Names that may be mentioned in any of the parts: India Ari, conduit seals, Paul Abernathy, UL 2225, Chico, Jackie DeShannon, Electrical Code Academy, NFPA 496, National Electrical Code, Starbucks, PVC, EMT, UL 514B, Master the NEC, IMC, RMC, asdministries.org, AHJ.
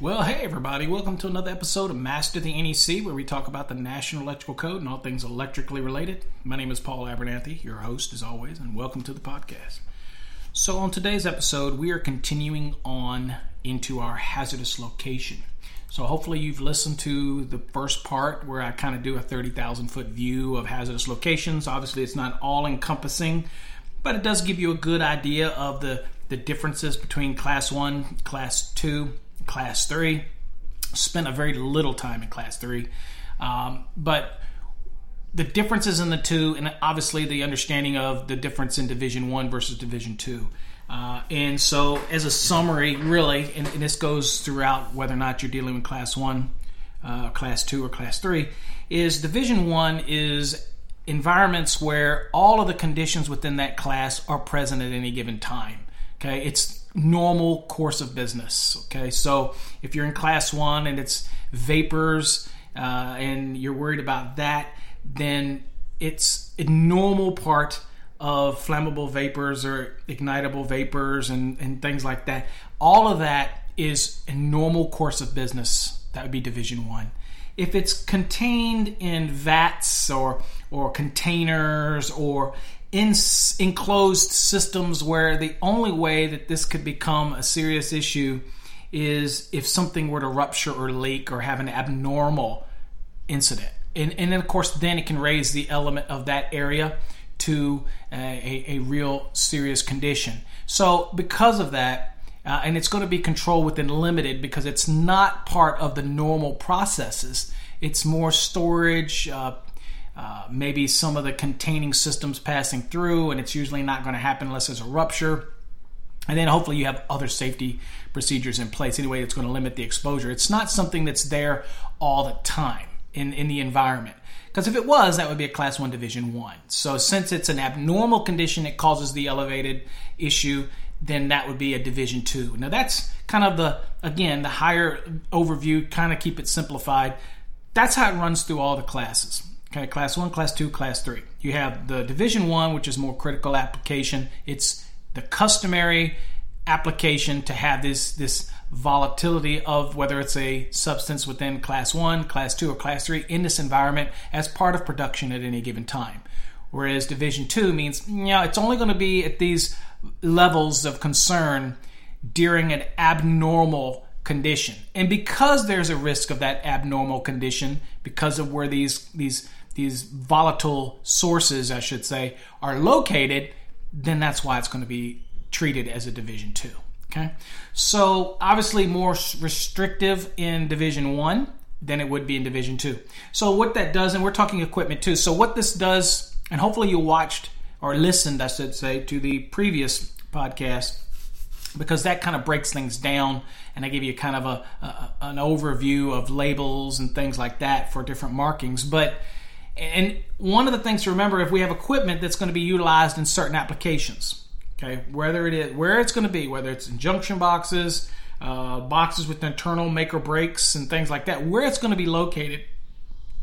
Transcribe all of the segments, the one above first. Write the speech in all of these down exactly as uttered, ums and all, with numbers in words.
Well, hey everybody, welcome to another episode of Master the N E C, where we talk about the National Electrical Code and all things electrically related. My name is Paul Abernathy, your host as always, and welcome to the podcast. So on today's episode, we are continuing on into our hazardous location. So hopefully you've listened to the first part where I kind of do a thirty thousand foot view of hazardous locations. Obviously it's not all encompassing, but it does give you a good idea of the, the differences between Class one, Class two, Class three. Spent a very little time in Class three. Um, but the differences in the two, and obviously the understanding of the difference in Division one versus Division two. Uh, and so as a summary, really, and, and this goes throughout whether or not you're dealing with Class one, uh, Class two, or Class three, is Division one is environments where all of the conditions within that class are present at any given time. Okay, it's normal course of business. Okay, so if you're in Class one and it's vapors uh, and you're worried about that, then it's a normal part of flammable vapors or ignitable vapors and, and things like that. All of that is a normal course of business. That would be Division one. If it's contained in vats or or containers or in enclosed systems where the only way that this could become a serious issue is if something were to rupture or leak or have an abnormal incident. And, and then, of course, then it can raise the element of that area to a, a, a real serious condition. So because of that, uh, and it's going to be controlled within limited because it's not part of the normal processes. It's more storage, uh, Uh, maybe some of the containing systems passing through, and it's usually not going to happen unless there's a rupture. And then hopefully you have other safety procedures in place. Anyway, it's going to limit the exposure. It's not something that's there all the time in, in the environment. Because if it was, that would be a Class one Division one. So since it's an abnormal condition that causes the elevated issue, then that would be a Division two. Now that's kind of the, again, the higher overview, kind of keep it simplified. That's how it runs through all the classes. Okay, Class one, Class two, Class three. You have the Division one, which is more critical application. It's the customary application to have this, this volatility of whether it's a substance within Class one, Class two, or Class three in this environment as part of production at any given time. Whereas Division two means, you know, it's only going to be at these levels of concern during an abnormal condition. And because there's a risk of that abnormal condition, because of where these these these volatile sources, I should say, are located, then that's why it's going to be treated as a Division two. Okay, so obviously more restrictive in Division one than it would be in Division two. So what that does, and we're talking equipment too, so what this does, and hopefully you watched or listened, I should say, to the previous podcast, because that kind of breaks things down, and I give you kind of a, a an overview of labels and things like that for different markings. But and one of the things to remember, if we have equipment that's going to be utilized in certain applications, okay, whether it is where it's going to be, whether it's in junction boxes, uh, boxes with internal make or breaks and things like that, where it's going to be located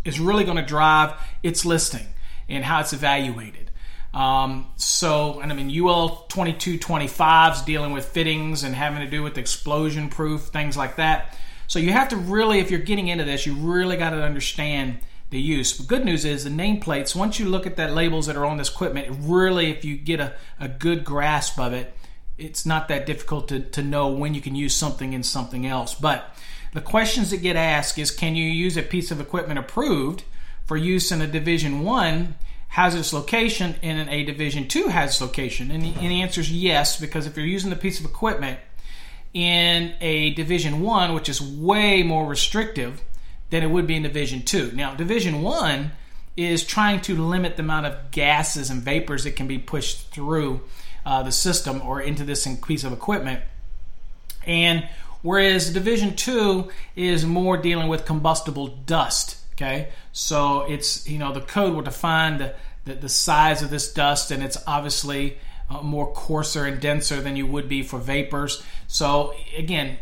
is really going to drive its listing and how it's evaluated. Um, so, and I mean, U L twenty-two twenty-five is dealing with fittings and having to do with explosion proof, things like that. So you have to really, if you're getting into this, you really got to understand the use. But good news is the nameplates, once you look at that labels that are on this equipment, it really, if you get a, a good grasp of it, it's not that difficult to, to know when you can use something in something else. But the questions that get asked is, can you use a piece of equipment approved for use in a Division One hazardous location in an a Division two hazardous location? And the, and the answer is yes, because if you're using the piece of equipment in a Division one, which is way more restrictive than it would be in Division two. Now, Division one is trying to limit the amount of gases and vapors that can be pushed through uh, the system or into this piece of equipment. And whereas Division two is more dealing with combustible dust Okay, so it's, you know, the code will define the, the, the size of this dust, and it's obviously uh, more coarser and denser than you would be for vapors. So again,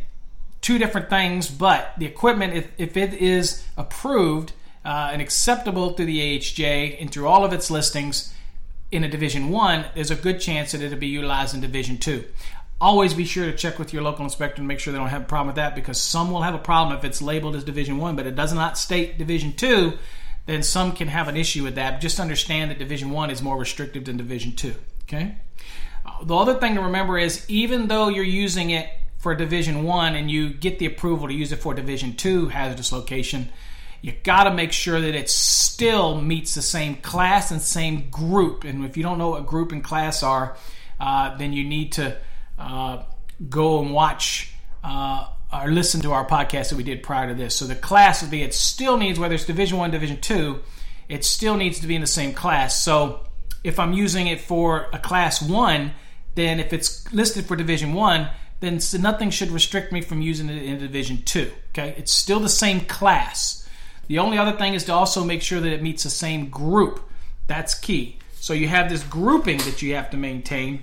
two different things, but the equipment, if, if it is approved uh, and acceptable through the A H J and through all of its listings in a Division One, there's a good chance that it'll be utilized in Division Two. Always be sure to check with your local inspector and make sure they don't have a problem with that, because some will have a problem if it's labeled as Division One, but it does not state Division Two, then some can have an issue with that. Just understand that Division One is more restrictive than Division Two. Okay. The other thing to remember is, even though you're using it for Division One and you get the approval to use it for Division Two hazardous location, you got to make sure that it still meets the same class and same group. And if you don't know what group and class are, uh, then you need to Uh, go and watch uh, or listen to our podcast that we did prior to this. So the class would be, it still needs, whether it's Division One, Division Two, it still needs to be in the same class. So if I'm using it for a Class One, then if it's listed for Division One, then nothing should restrict me from using it in Division Two. Okay, it's still the same class. The only other thing is to also make sure that it meets the same group. That's key. So you have this grouping that you have to maintain,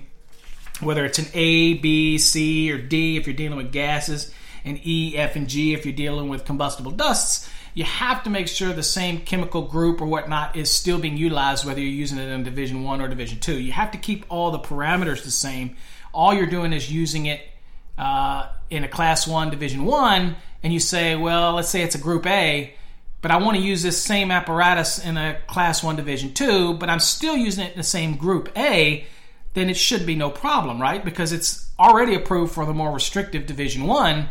whether it's an A, B, C, or D if you're dealing with gases, and E, F, and G if you're dealing with combustible dusts. You have to make sure the same chemical group or whatnot is still being utilized, whether you're using it in Division One or Division Two. You have to keep all the parameters the same. All you're doing is using it uh, in a Class One, Division One, and you say, well, let's say it's a Group A, but I want to use this same apparatus in a Class One, Division Two, but I'm still using it in the same Group A. Then it should be no problem, right? Because it's already approved for the more restrictive Division One.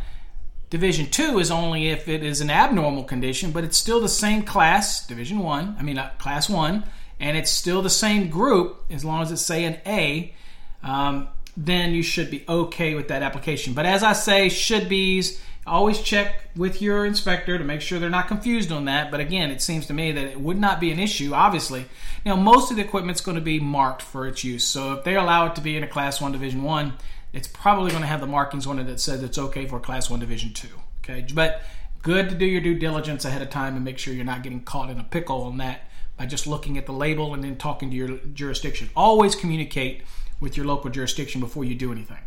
Division Two is only if it is an abnormal condition, but it's still the same class, Division One. I mean, uh, Class One, and it's still the same group as long as it's say an A. Um, then you should be okay with that application. But as I say, should be's, always check with your inspector to make sure they're not confused on that. But again, it seems to me that it would not be an issue, obviously. Now, most of the equipment's going to be marked for its use. So if they allow it to be in a Class one, Division one, it's probably going to have the markings on it that says it's okay for Class one, Division two. Okay, but good to do your due diligence ahead of time and make sure you're not getting caught in a pickle on that by just looking at the label and then talking to your jurisdiction. Always communicate with your local jurisdiction before you do anything.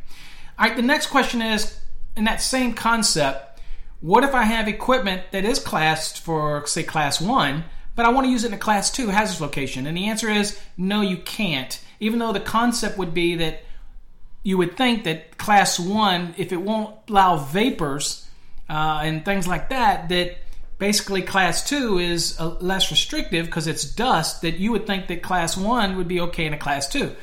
All right, the next question is, in that same concept, what if I have equipment that is classed for, say, Class one, but I want to use it in a Class two hazardous location? And the answer is, no, you can't. Even though the concept would be that you would think that Class one, if it won't allow vapors uh, and things like that, that basically Class two is uh, less restrictive because it's dust, that you would think that Class one would be okay in a Class two.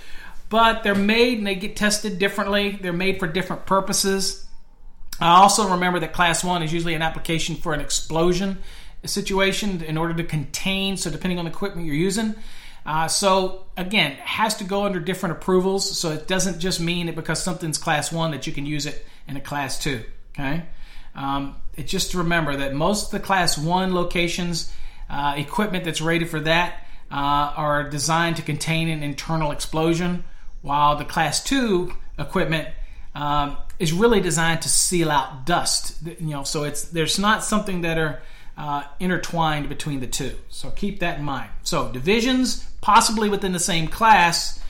But they're made and they get tested differently. They're made for different purposes. I also remember that Class one is usually an application for an explosion situation in order to contain, so depending on the equipment you're using. Uh, so, again, it has to go under different approvals, so it doesn't just mean that because something's Class one that you can use it in a Class two, okay? Um, it's just to remember that most of the Class one locations, uh, equipment that's rated for that, uh, are designed to contain an internal explosion, while the Class two equipment Um, is really designed to seal out dust. You know, so it's there's not something that are uh, intertwined between the two. So keep that in mind. So divisions possibly within the same class,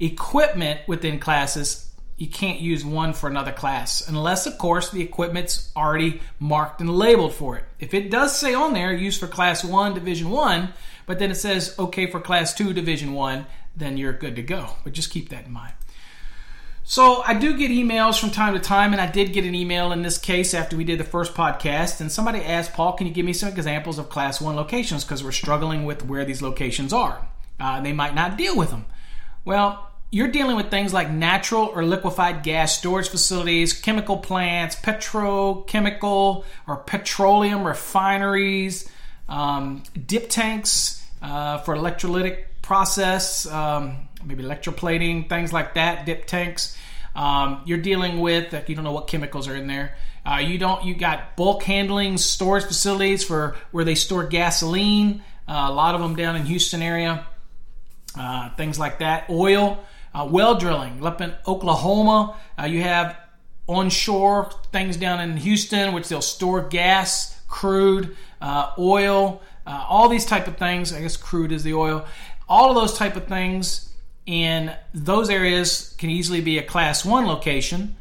equipment within classes, you can't use one for another class unless, of course, the equipment's already marked and labeled for it. If it does say on there used for Class one, Division one, but then it says okay for Class two, Division one, then you're good to go. But just keep that in mind. So I do get emails from time to time, and I did get an email in this case after we did the first podcast, and somebody asked, Paul, can you give me some examples of Class one locations, because we're struggling with where these locations are. Uh, they might not deal with them. Well, you're dealing with things like natural or liquefied gas storage facilities, chemical plants, petrochemical or petroleum refineries, um, dip tanks uh, for electrolytic process, um, maybe electroplating, things like that, dip tanks. Um, you're dealing with, you don't know what chemicals are in there. Uh, you don't. You got bulk handling storage facilities for where they store gasoline. Uh, a lot of them down in Houston area. Uh, things like that. Oil, uh, well drilling. Up in Oklahoma, uh, you have onshore things down in Houston, which they'll store gas, crude, uh, oil, uh, all these type of things. I guess crude is the oil. All of those type of things in those areas can easily be a class one location,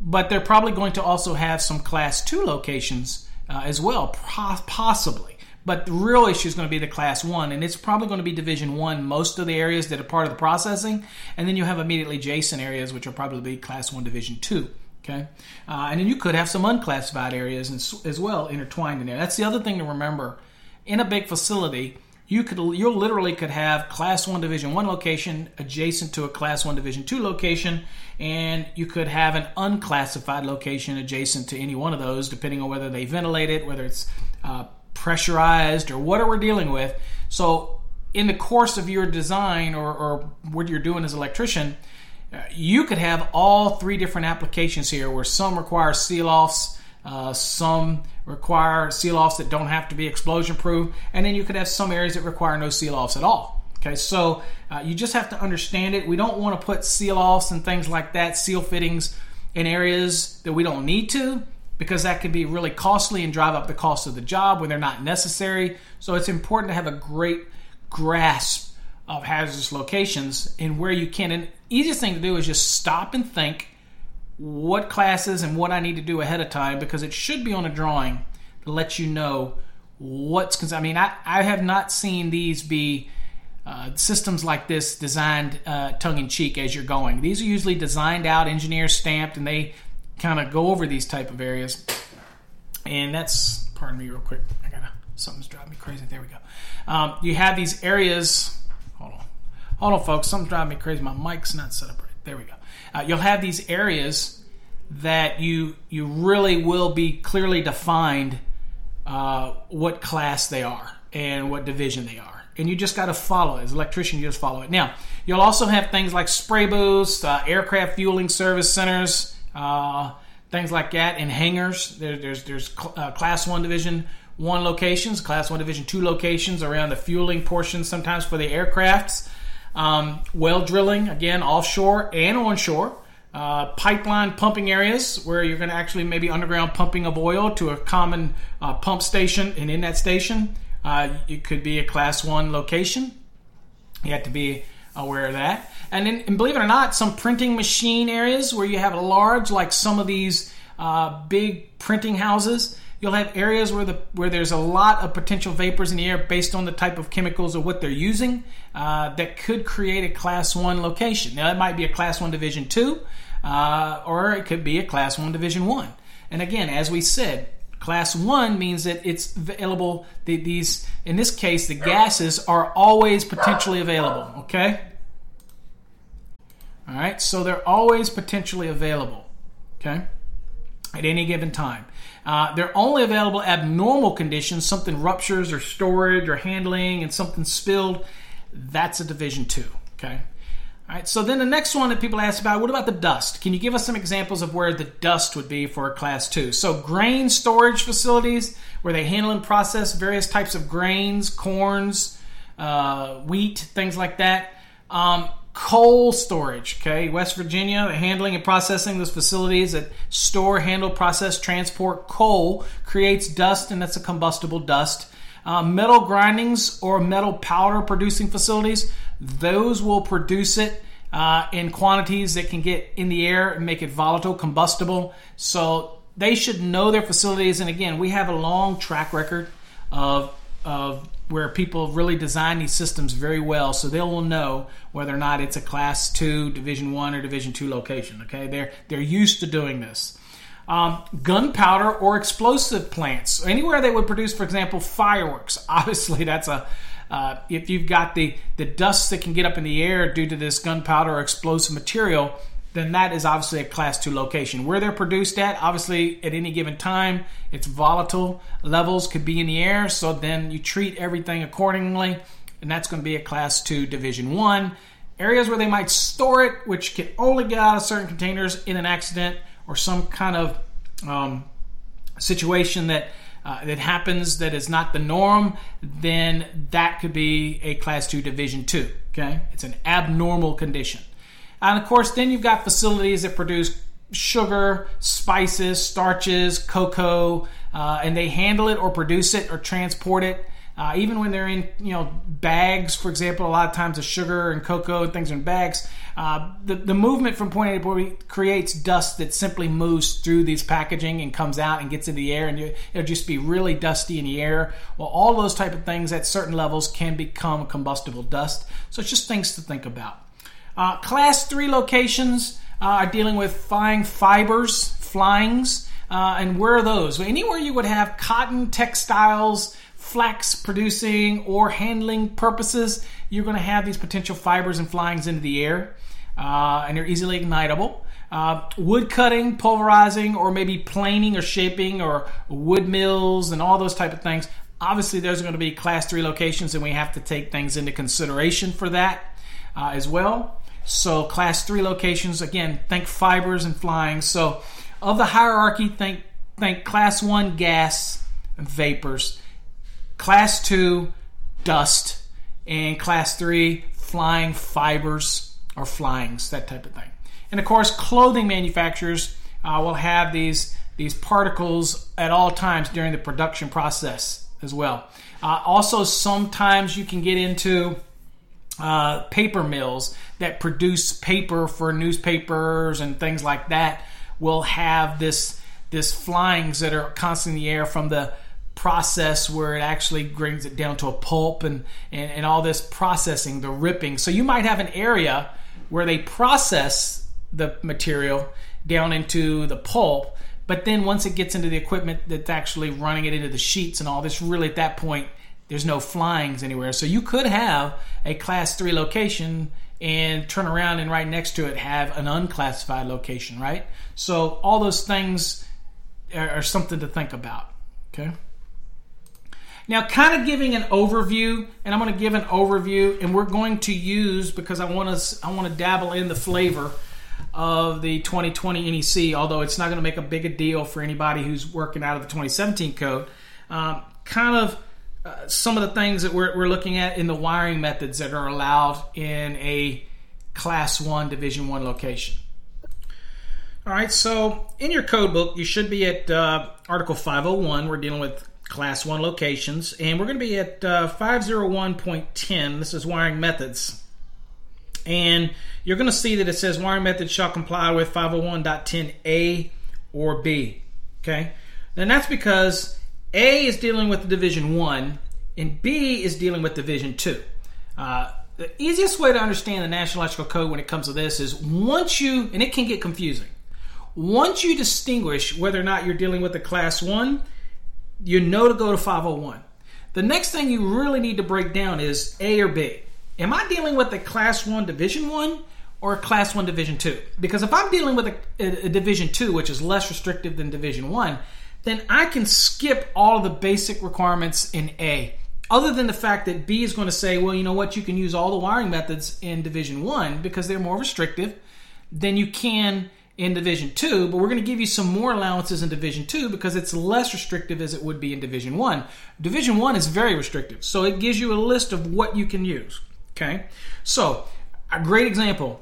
but they're probably going to also have some class two locations uh, as well, possibly. But the real issue is going to be the class one, and it's probably going to be division one, most of the areas that are part of the processing, and then you have immediately adjacent areas, which are probably class one, division two. Okay, uh, and then you could have some unclassified areas as well intertwined in there. That's the other thing to remember. In a big facility, you could you literally could have class one, division one location adjacent to a class one, division two location, and you could have an unclassified location adjacent to any one of those, depending on whether they ventilate it, whether it's uh, pressurized or what are we dealing with. So in the course of your design or, or what you're doing as an electrician, you could have all three different applications here where some require seal-offs, uh, some require seal-offs that don't have to be explosion-proof, and then you could have some areas that require no seal-offs at all. Okay, so uh, you just have to understand it. We don't want to put seal-offs and things like that, seal fittings, in areas that we don't need to, because that could be really costly and drive up the cost of the job when they're not necessary. So it's important to have a great grasp of hazardous locations and where you can. And easiest thing to do is just stop and think what classes and what I need to do ahead of time, because it should be on a drawing to let you know what's. I mean, I, I have not seen these be uh, systems like this designed uh, tongue-in-cheek as you're going. These are usually designed out, engineers stamped, and they kind of go over these type of areas. And that's, pardon me real quick, I gotta, something's driving me crazy. There we go. Um, you have these areas, hold on, hold on folks, something's driving me crazy. My mic's not set up right. There we go. Uh, you'll have these areas that you you really will be clearly defined uh, what class they are and what division they are. And you just got to follow it. As an electrician, you just follow it. Now, you'll also have things like spray booths, uh, aircraft fueling service centers, Uh, things like that, and hangars. There, there's there's cl- uh, class one division one locations, class one division two locations around the fueling portion sometimes for the aircrafts. Um, well drilling, again, offshore and onshore. Uh, pipeline pumping areas where you're going to actually maybe underground pumping of oil to a common uh, pump station, and in that station, uh, it could be a class one location. You have to be aware of that. And then, and believe it or not, some printing machine areas where you have a large, like some of these uh, big printing houses, you'll have areas where the where there's a lot of potential vapors in the air based on the type of chemicals or what they're using uh, that could create a class one location. Now, it might be a class one division two, uh, or it could be a class one division one. And again, as we said, class one means that it's available. The, these, in this case, the gases are always potentially available. Okay. All right, so they're always potentially available, okay, at any given time. Uh, they're only available abnormal conditions, something ruptures or storage or handling and something spilled. That's a division two, okay? All right, so then the next one that people ask about, what about the dust? Can you give us some examples of where the dust would be for a class two? So grain storage facilities where they handle and process various types of grains, corns, uh, wheat, things like that. Um, Coal storage, okay, West Virginia, the handling and processing, those facilities that store, handle, process, transport coal creates dust, and that's a combustible dust. Uh, metal grindings or metal powder producing facilities, those will produce it uh, in quantities that can get in the air and make it volatile, combustible. So they should know their facilities. And again, we have a long track record of of where people really design these systems very well, so they will know whether or not it's a class two, division one, or division two location. Okay, they're they're used to doing this. Um, gunpowder or explosive plants, anywhere they would produce, for example, fireworks. Obviously, that's a uh, if you've got the the dust that can get up in the air due to this gunpowder or explosive material, then that is obviously a class two location. Where they're produced at, obviously at any given time, its volatile levels could be in the air, so then you treat everything accordingly, and that's going to be a class two division one. Areas where they might store it, which can only get out of certain containers in an accident or some kind of um, situation that uh, that happens that is not the norm, then that could be a class two division two, okay? It's an abnormal condition. And, of course, then you've got facilities that produce sugar, spices, starches, cocoa, uh, and they handle it or produce it or transport it. Uh, even when they're in, you know, bags, for example, a lot of times the sugar and cocoa and things are in bags. Uh, the, the movement from point A to point B creates dust that simply moves through these packaging and comes out and gets into the air, and you, it'll just be really dusty in the air. Well, all those type of things at certain levels can become combustible dust. So it's just things to think about. Uh, class three locations uh, are dealing with flying fibers, flyings, uh, and where are those? Well, anywhere you would have cotton, textiles, flax producing or handling purposes, you're going to have these potential fibers and flyings into the air, uh, and they're easily ignitable. Uh, wood cutting, pulverizing, or maybe planing or shaping or wood mills and all those type of things. Obviously, those are going to be class three locations, and we have to take things into consideration for that uh, as well. So class three locations, again, think fibers and flying. So of the hierarchy, think, think class one gas and vapors, class two, dust, and class three, flying fibers or flyings, that type of thing. And of course, clothing manufacturers uh, will have these, these particles at all times during the production process as well. Uh, also, sometimes you can get into uh, paper mills that produce paper for newspapers and things like that, will have this, this flyings that are constantly in the air from the process where it actually brings it down to a pulp and, and, and all this processing, the ripping. So you might have an area where they process the material down into the pulp, but then once it gets into the equipment that's actually running it into the sheets and all this, really at that point, there's no flyings anywhere. So you could have a class three location and turn around and right next to it have an unclassified location, right? So all those things are, are something to think about, okay? Now, kind of giving an overview, and I'm going to give an overview, and we're going to use, because I want to I want to dabble in the flavor of the twenty twenty N E C, although it's not going to make a big a deal for anybody who's working out of the twenty seventeen code, um, kind of uh, some of the things that we're, we're looking at in the wiring methods that are allowed in a Class one, Division one location. All right, so in your code book, you should be at uh, Article five oh one. We're dealing with Class one locations, and we're going to be at uh, five oh one point ten. This is wiring methods, and you're going to see that it says wiring methods shall comply with five oh one point ten A or B. Okay, and that's because A is dealing with Division one and B is dealing with Division two. Uh, the easiest way to understand the National Electrical Code when it comes to this is once you, and it can get confusing, once you distinguish whether or not you're dealing with a Class one, you know to go to five oh one. The next thing you really need to break down is A or B. Am I dealing with a Class one Division one or a Class one Division two? Because if I'm dealing with a, a, a Division two, which is less restrictive than Division one, then I can skip all of the basic requirements in A. Other than the fact that B is going to say, well, you know what, you can use all the wiring methods in Division one because they're more restrictive than you can in Division two, but we're going to give you some more allowances in Division two because it's less restrictive as it would be in Division one. Division one is very restrictive, so it gives you a list of what you can use. Okay, so a great example,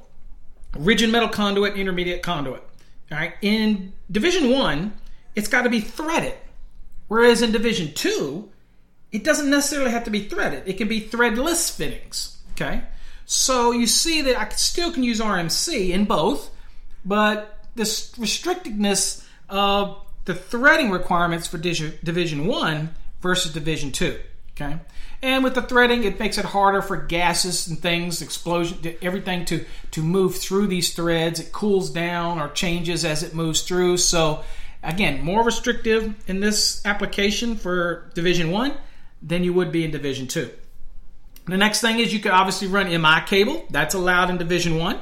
rigid metal conduit, intermediate conduit. All right, in Division one, it's got to be threaded, whereas in Division two, it doesn't necessarily have to be threaded. It can be threadless fittings. Okay, so you see that I still can use R M C in both, but this restrictiveness of the threading requirements for Division one versus Division two, okay? And with the threading, it makes it harder for gases and things, explosion, everything to, to move through these threads. It cools down or changes as it moves through. So again, more restrictive in this application for Division one than you would be in Division two. The next thing is you could obviously run M I cable. That's allowed in Division one,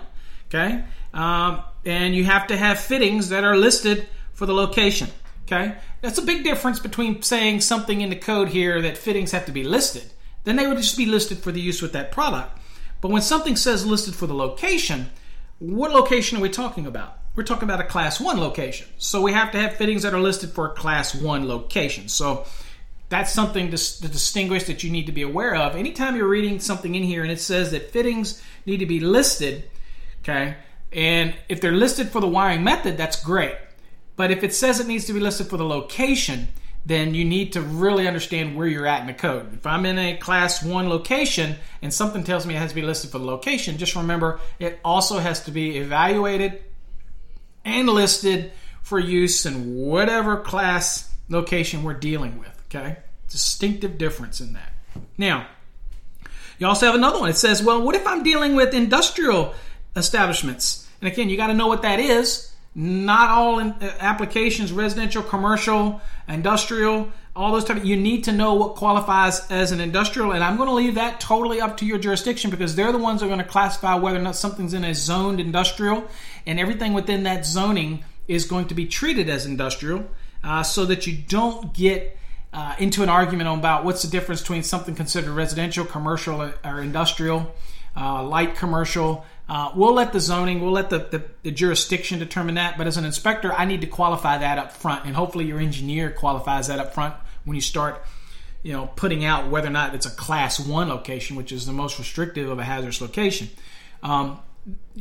okay? Um, and you have to have fittings that are listed for the location, okay? That's a big difference between saying something in the code here that fittings have to be listed. Then they would just be listed for the use with that product. But when something says listed for the location, what location are we talking about? We're talking about a Class one location. So we have to have fittings that are listed for a Class one location. So that's something to, to distinguish that you need to be aware of. Anytime you're reading something in here and it says that fittings need to be listed, okay, And if they're listed for the wiring method, that's great. But if it says it needs to be listed for the location, then you need to really understand where you're at in the code. If I'm in a class one location and something tells me it has to be listed for the location, just remember it also has to be evaluated and listed for use in whatever class location we're dealing with, okay? Distinctive difference in that. Now, you also have another one. It says, well, what if I'm dealing with industrial establishments? And again, you got to know what that is. Not all in, uh, applications, residential, commercial, industrial, all those type of, you need to know what qualifies as an industrial. And I'm going to leave that totally up to your jurisdiction, because they're the ones that are going to classify whether or not something's in a zoned industrial. And everything within that zoning is going to be treated as industrial, uh, so that you don't get uh, into an argument about what's the difference between something considered residential, commercial, or, or industrial, uh, light commercial. Uh, we'll let the zoning, we'll let the, the, the jurisdiction determine that, but as an inspector, I need to qualify that up front, and hopefully your engineer qualifies that up front when you start, you know, putting out whether or not it's a class one location, which is the most restrictive of a hazardous location. Um,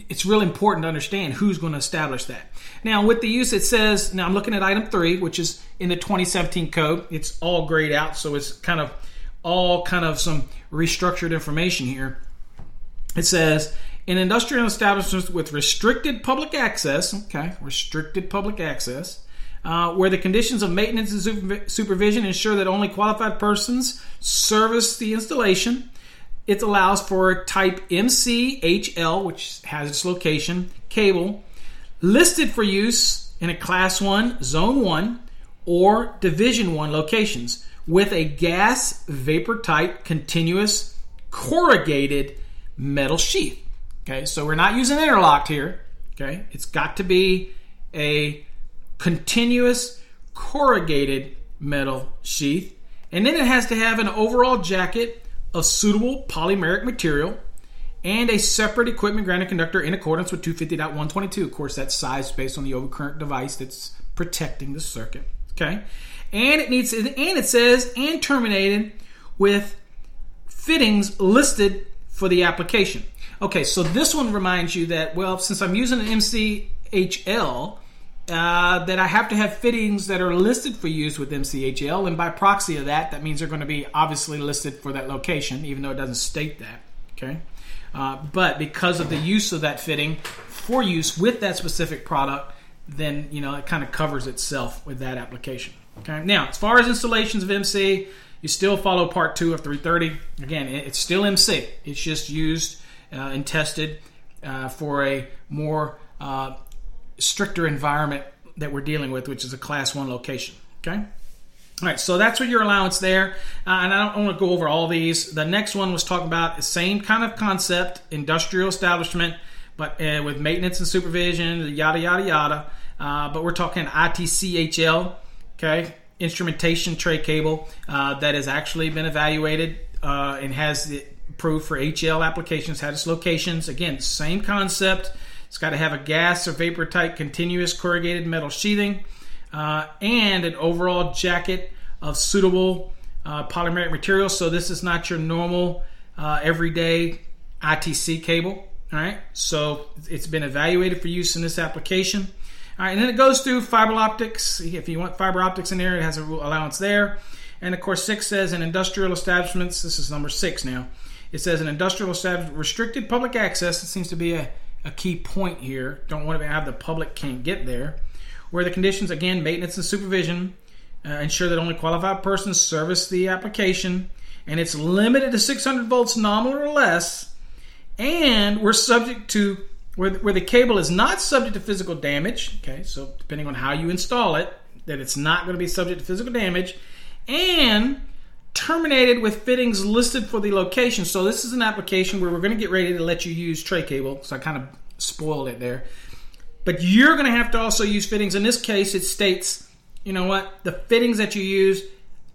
it's really important to understand who's going to establish that. Now, with the use, it says, now I'm looking at item three, which is in the twenty seventeen code. It's all grayed out, so it's kind of all kind of some restructured information here. It says, in industrial establishments with restricted public access, okay, restricted public access, uh, where the conditions of maintenance and supervision ensure that only qualified persons service the installation, it allows for type M C H L, which has its location, cable, listed for use in a class one, zone one, or division one locations with a gas vapor type continuous corrugated metal sheath. Okay, so we're not using interlocked here. Okay, it's got to be a continuous corrugated metal sheath. And then it has to have an overall jacket of suitable polymeric material and a separate equipment grounding conductor in accordance with two fifty point one twenty-two. Of course, that's sized based on the overcurrent device that's protecting the circuit. Okay, and it needs, and it says, and terminated with fittings listed for the application. Okay, so this one reminds you that, well, since I'm using an M C H L, uh, that I have to have fittings that are listed for use with M C H L, and by proxy of that, that means they're going to be obviously listed for that location, even though it doesn't state that, okay? Uh, but because of the use of that fitting for use with that specific product, then, you know, it kind of covers itself with that application, okay? Now, as far as installations of M C, you still follow Part two of three thirty. Again, it's still M C. It's just used... Uh, and tested uh, for a more uh, stricter environment that we're dealing with, which is a class one location. Okay? All right, so that's what your allowance there. Uh, and I don't want to go over all these. The next one was talking about the same kind of concept, industrial establishment, but uh, with maintenance and supervision, yada, yada, yada. Uh, but we're talking I T C H L, okay? Instrumentation tray cable uh, that has actually been evaluated uh, and has the approved for H L applications, had its locations. Again, same concept. It's got to have a gas or vapor type continuous corrugated metal sheathing uh, and an overall jacket of suitable uh, polymeric material. So this is not your normal uh, everyday I T C cable. All right. So it's been evaluated for use in this application. All right. And then it goes through fiber optics. If you want fiber optics in there, it has a rule allowance there. And of course, six says in industrial establishments, this is number six now. It says an industrial establishment, restricted public access. That seems to be a, a key point here. Don't want to have the public can't get there. Where the conditions, again, maintenance and supervision, uh, ensure that only qualified persons service the application. And it's limited to six hundred volts nominal or less. And we're subject to, where, where the cable is not subject to physical damage. Okay, so depending on how you install it, that it's not going to be subject to physical damage. And terminated with fittings listed for the location. So this is an application where we're going to get ready to let you use tray cable. So I kind of spoiled it there. But you're going to have to also use fittings. In this case, it states, you know what, the fittings that you use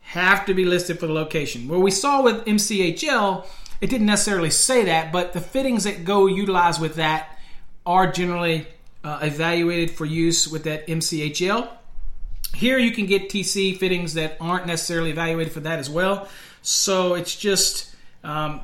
have to be listed for the location. Well, we saw with M C H L, it didn't necessarily say that, but the fittings that go utilized with that are generally uh, evaluated for use with that M C H L. Here you can get T C fittings that aren't necessarily evaluated for that as well. So it's just um,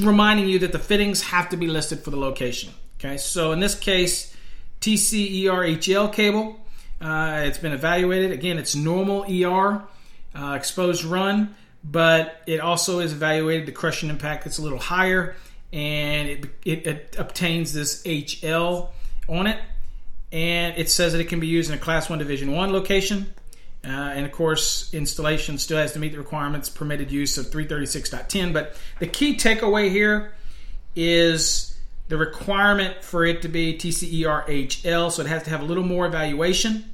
reminding you that the fittings have to be listed for the location. Okay. Okay, so in this case, T C E R H L cable, uh, it's been evaluated. Again, it's normal E R, uh, exposed run, but it also is evaluated the crushing impact that's a little higher, and it, it, it obtains this H L on it, and it says that it can be used in a Class one Division one location, uh, and of course installation still has to meet the requirements permitted use of three thirty-six point ten. But the key takeaway here is the requirement for it to be T C E R H L, so it has to have a little more evaluation.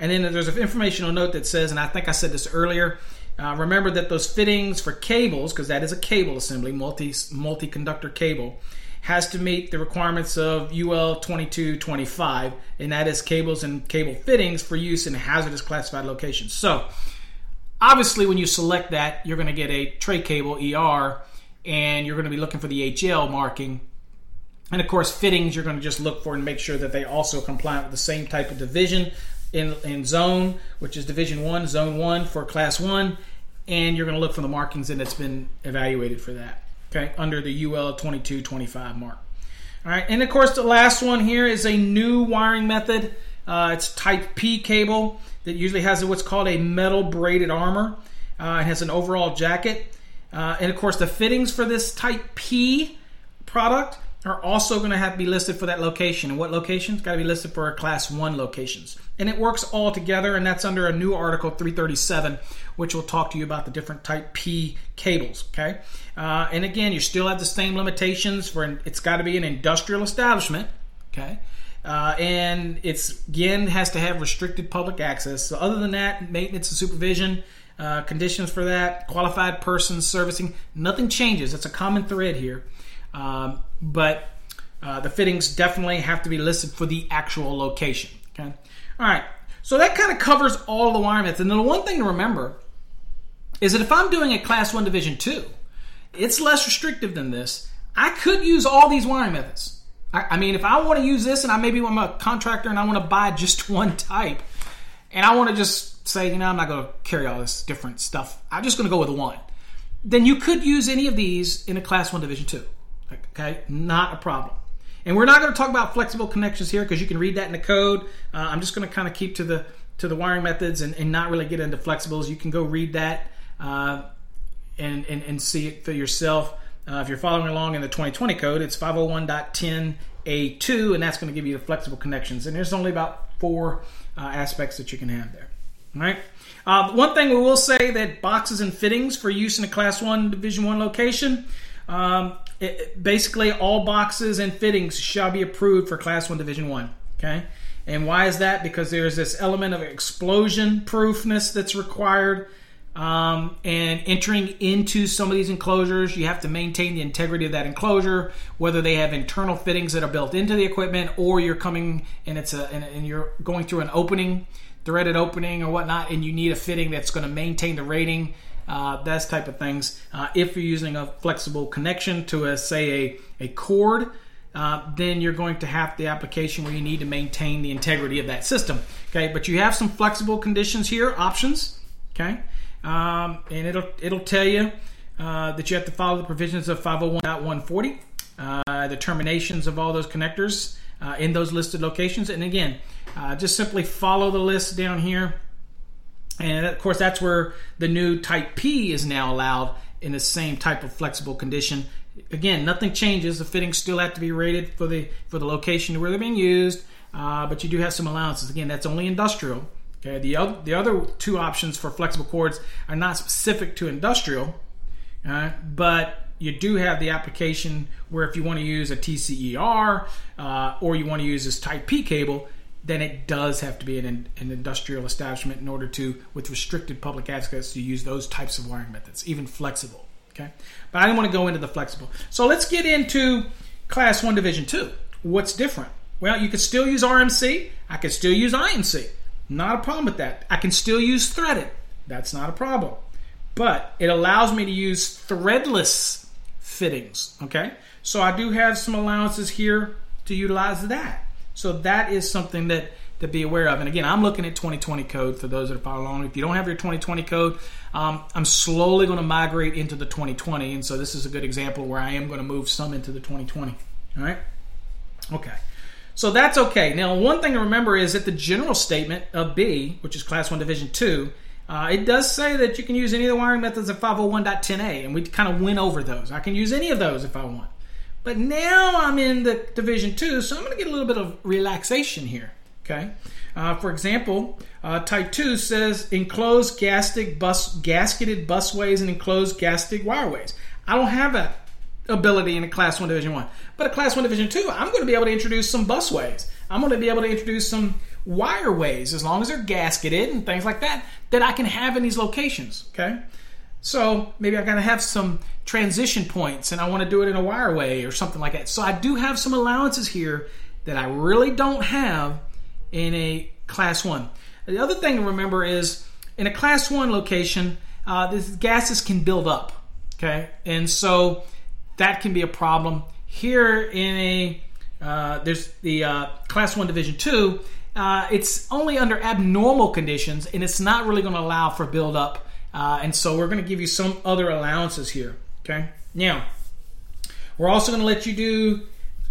And then there's an informational note that says, and I think I said this earlier, Uh, remember that those fittings for cables, because that is a cable assembly, multi, multi-conductor cable, has to meet the requirements of U L twenty-two twenty-five, and that is cables and cable fittings for use in hazardous classified locations. So, obviously when you select that, you're going to get a tray cable E R, and you're going to be looking for the H L marking. And of course, fittings you're going to just look for and make sure that they also comply with the same type of division in, in zone, which is Division one, Zone one for Class one. And you're going to look for the markings that it's been evaluated for that, okay, under the U L twenty-two twenty-five mark. All right, and of course the last one here is a new wiring method. Uh, it's Type P cable that usually has what's called a metal braided armor. Uh, it has an overall jacket. Uh, and of course the fittings for this Type P product are also going to have to be listed for that location. And what location? It's got to be listed for our Class one locations. And it works all together, and that's under a new Article three thirty-seven, which will talk to you about the different Type P cables. Okay, uh, and again, you still have the same limitations for an, it's got to be an industrial establishment. Okay, uh, and it's again has to have restricted public access. So other than that, maintenance and supervision, uh, conditions for that, qualified persons servicing, nothing changes. It's a common thread here. Um, but uh, the fittings definitely have to be listed for the actual location. Okay, all right. So that kind of covers all the wire methods. And the one thing to remember is that if I'm doing a Class one Division two, it's less restrictive than this. I could use all these wiring methods. I, I mean, if I want to use this, and I maybe I'm a contractor and I want to buy just one type, and I want to just say, you know, I'm not going to carry all this different stuff. I'm just going to go with one. Then you could use any of these in a Class one Division two. Okay, not a problem. And we're not going to talk about flexible connections here because you can read that in the code. Uh, I'm just going to kind of keep to the to the wiring methods and, and not really get into flexibles. You can go read that uh, and, and, and see it for yourself. Uh, if you're following along in the twenty twenty code, it's five oh one point ten A two, and that's going to give you the flexible connections. And there's only about four uh, aspects that you can have there. All right. Uh, one thing we will say that boxes and fittings for use in a Class one Division one location. Um, It, basically, all boxes and fittings shall be approved for Class one Division one. Okay, and why is that? Because there's this element of explosion proofness that's required, um, and entering into some of these enclosures, you have to maintain the integrity of that enclosure, whether they have internal fittings that are built into the equipment, or you're coming and it's a and, and you're going through an opening, threaded opening or whatnot, and you need a fitting that's going to maintain the rating. Uh, that type of things. Uh, if you're using a flexible connection to a, say, a, a cord, uh, then you're going to have the application where you need to maintain the integrity of that system. Okay, but you have some flexible conditions here, options. Okay, um, and it'll it'll tell you uh, that you have to follow the provisions of five oh one point one forty, uh, the terminations of all those connectors uh, in those listed locations, and again, uh, just simply follow the list down here. And of course, that's where the new Type P is now allowed in the same type of flexible condition. Again, nothing changes. The fittings still have to be rated for the for the location where they're being used, uh, but you do have some allowances. Again, that's only industrial. Okay, the other the other two options for flexible cords are not specific to industrial, uh, but you do have the application where if you want to use a T C E R uh, or you want to use this Type P cable, then it does have to be an, an industrial establishment in order to, with restricted public access, to use those types of wiring methods, even flexible, okay? But I didn't want to go into the flexible. So let's get into Class one Division two. What's different? Well, you could still use R M C. I could still use I M C. Not a problem with that. I can still use threaded. That's not a problem. But it allows me to use threadless fittings, okay? So I do have some allowances here to utilize that. So that is something that to be aware of. And again, I'm looking at twenty twenty code for those that are following along. If you don't have your twenty twenty code, um, I'm slowly going to migrate into the twenty twenty. And so this is a good example where I am going to move some into the twenty twenty. All right. Okay. So that's okay. Now, one thing to remember is that the general statement of B, which is Class one Division two, uh, it does say that you can use any of the wiring methods of five oh one point ten A, and we kind of went over those. I can use any of those if I want. But now I'm in the Division two, so I'm going to get a little bit of relaxation here. Okay. Uh, for example, uh, Type two says enclosed gasketed bus gasketed busways and enclosed gasketed wireways. I don't have that ability in a Class one Division one. But a Class one Division two, I'm going to be able to introduce some busways. I'm going to be able to introduce some wireways, as long as they're gasketed and things like that, that I can have in these locations. Okay, so maybe I got to have some transition points, and I want to do it in a wireway or something like that. So I do have some allowances here that I really don't have in a Class one. The other thing to remember is, in a Class one location, uh, the gases can build up. Okay, and so that can be a problem. Here in a, uh, there's the uh, Class one Division two, uh, it's only under abnormal conditions, and it's not really going to allow for buildup. Uh, and so we're going to give you some other allowances here. Okay. Now, we're also going to let you do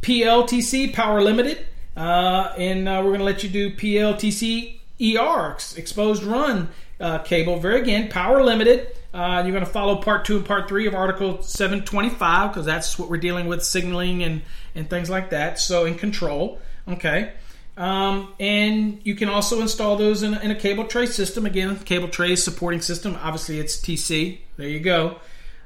P L T C, power limited, uh, and uh, we're going to let you do P L T C E R, exposed run uh, cable. Very again, power limited. Uh, you're going to follow Part two and Part three of Article seven twenty-five, because that's what we're dealing with, signaling and, and things like that. So in control, okay. Um, and you can also install those in, in a cable tray system. Again, cable tray supporting system. Obviously, it's T C. There you go.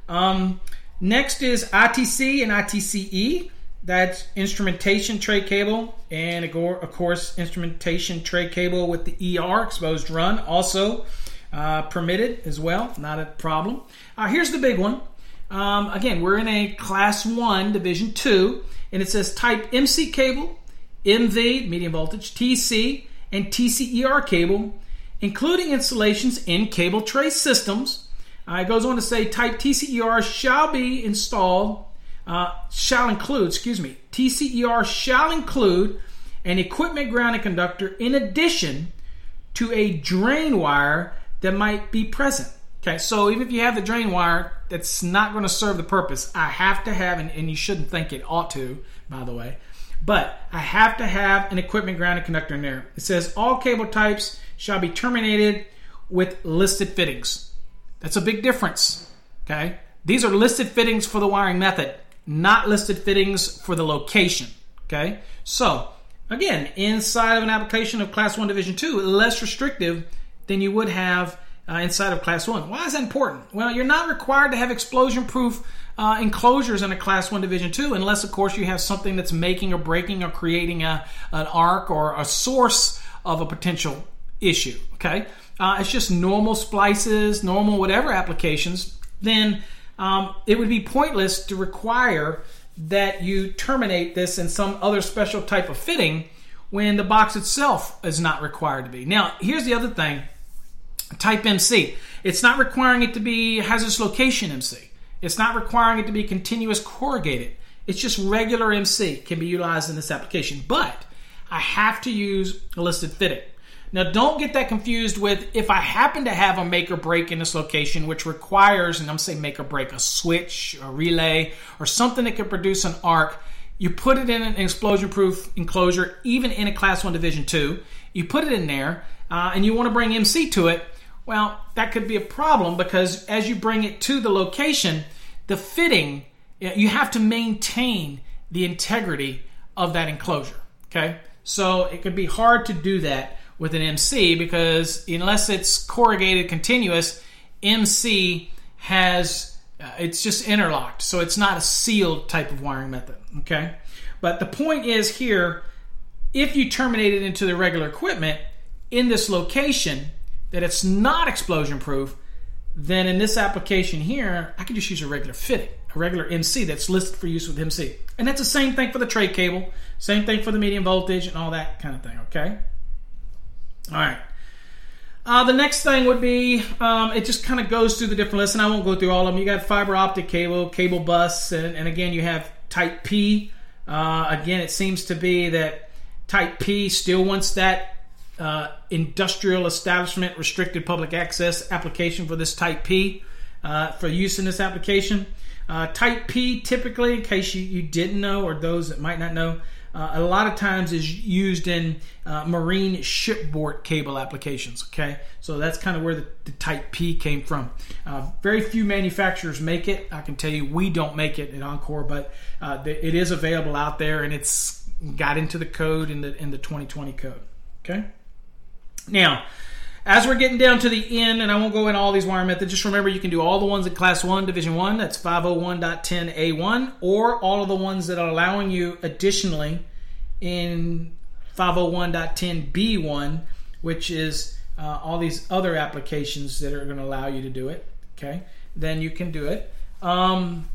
Um, next is I T C and I T C E. That's instrumentation tray cable. And, of course, instrumentation tray cable with the E R, exposed run, also Uh, permitted as well, not a problem. Uh, here's the big one. Um, again, we're in a Class one Division two, and it says type M C cable, M V, medium voltage, T C, and T C E R cable, including installations in cable tray systems. Uh, it goes on to say type T C E R shall be installed, uh, shall include, excuse me, T C E R shall include an equipment grounding conductor in addition to a drain wire that might be present. Okay, so even if you have the drain wire, that's not going to serve the purpose. I have to have, and, and you shouldn't think it ought to, by the way, but I have to have an equipment grounding conductor in there. It says all cable types shall be terminated with listed fittings. That's a big difference. Okay, these are listed fittings for the wiring method, not listed fittings for the location. Okay, so again, inside of an application of Class one Division two, less restrictive than you would have uh, inside of Class one. Why is that important? Well, you're not required to have explosion-proof uh, enclosures in a Class one Division two, unless, of course, you have something that's making or breaking or creating a, an arc or a source of a potential issue. Okay, uh, it's just normal splices, normal whatever applications. Then um, it would be pointless to require that you terminate this in some other special type of fitting when the box itself is not required to be. Now, here's the other thing. Type M C. It's not requiring it to be hazardous location M C. It's not requiring it to be continuous corrugated. It's just regular M C can be utilized in this application. But I have to use a listed fitting. Now, don't get that confused with if I happen to have a make or break in this location, which requires, and I'm saying make or break, a switch, a relay, or something that could produce an arc. You put it in an explosion-proof enclosure, even in a Class one Division two. You put it in there, uh, and you want to bring M C to it. Well, that could be a problem, because as you bring it to the location, the fitting, you have to maintain the integrity of that enclosure. Okay, so it could be hard to do that with an M C, because unless it's corrugated continuous, M C has... Uh, it's just interlocked, so it's not a sealed type of wiring method, okay? But the point is here, if you terminate it into the regular equipment in this location that it's not explosion-proof, then in this application here, I can just use a regular fitting, a regular M C that's listed for use with M C. And that's the same thing for the tray cable, same thing for the medium voltage and all that kind of thing, okay? All right. Uh, the next thing would be, um, it just kind of goes through the different lists, and I won't go through all of them. You got fiber optic cable, cable bus, and, and again, you have type P. Uh, again, it seems to be that type P still wants that uh, industrial establishment, restricted public access application for this type P, uh, for use in this application. Uh, type P typically, in case you, you didn't know, or those that might not know, uh, a lot of times is used in uh, marine shipboard cable applications, okay? So that's kind of where the, the type P came from. Uh, very few manufacturers make it. I can tell you we don't make it at Encore, but uh, it is available out there, and it's got into the code, in the, in the twenty twenty code, okay? Now, as we're getting down to the end, and I won't go in all these wire methods, just remember you can do all the ones in Class one, Division one, that's five oh one point ten A one, or all of the ones that are allowing you additionally in five oh one point ten B one, which is uh, all these other applications that are going to allow you to do it, okay? Then you can do it. Um,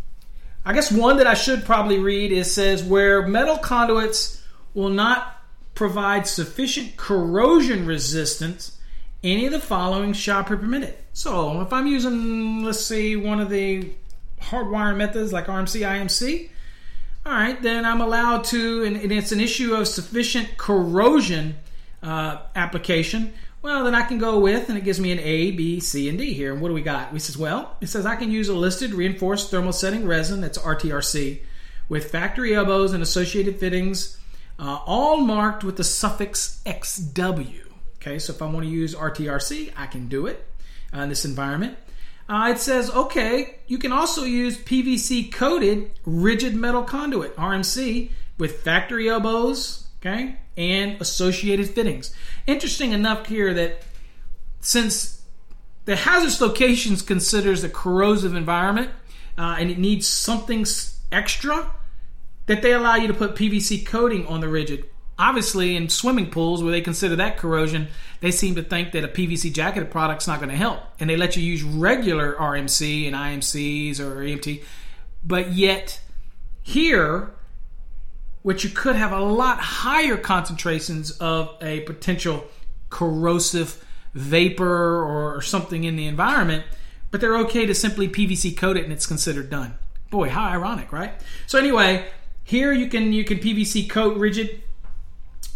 I guess one that I should probably read is says, where metal conduits will not provide sufficient corrosion resistance, any of the following shall be permitted. So if I'm using, let's see, one of the hardwire methods like R M C, I M C, all right, then I'm allowed to, and, and it's an issue of sufficient corrosion uh, application, well, then I can go with, and it gives me an A, B, C, and D here. And what do we got? We says, well, it says I can use a listed reinforced thermal setting resin, that's R T R C, with factory elbows and associated fittings, uh, all marked with the suffix X W. Okay, so if I want to use R T R C, I can do it uh, in this environment. Uh, it says, okay, you can also use P V C-coated rigid metal conduit, R M C, with factory elbows, okay, and associated fittings. Interesting enough here that since the hazardous locations considers a corrosive environment uh, and it needs something extra, that they allow you to put P V C coating on the rigid. Obviously, in swimming pools where they consider that corrosion, they seem to think that a P V C jacketed product's not going to help. And they let you use regular R M C and I M Cs or E M T. But yet, here, which you could have a lot higher concentrations of a potential corrosive vapor or something in the environment, but they're okay to simply P V C coat it and it's considered done. Boy, how ironic, right? So anyway, here you can you can P V C coat rigid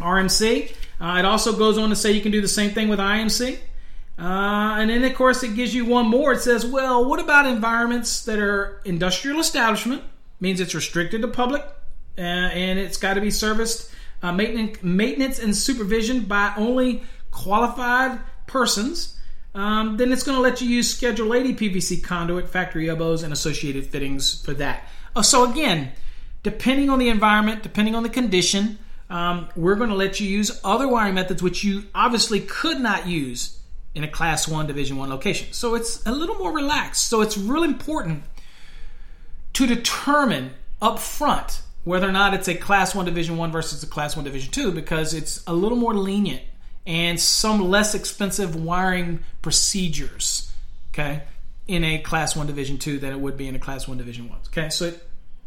R M C. Uh, it also goes on to say you can do the same thing with I M C. Uh, and then, of course, it gives you one more. It says, well, what about environments that are industrial establishment? Means it's restricted to public, uh, and it's got to be serviced, uh, maintenance, maintenance and supervision by only qualified persons. Um, then it's going to let you use Schedule eighty P V C conduit, factory elbows, and associated fittings for that. Uh, so, again, depending on the environment, depending on the condition, Um, we're going to let you use other wiring methods which you obviously could not use in a Class one, Division one location. So it's a little more relaxed. So it's real important to determine up front whether or not it's a Class one, Division one versus a Class one, Division two, because it's a little more lenient and some less expensive wiring procedures, okay, in a Class one, Division two than it would be in a Class one, Division one. Okay, so it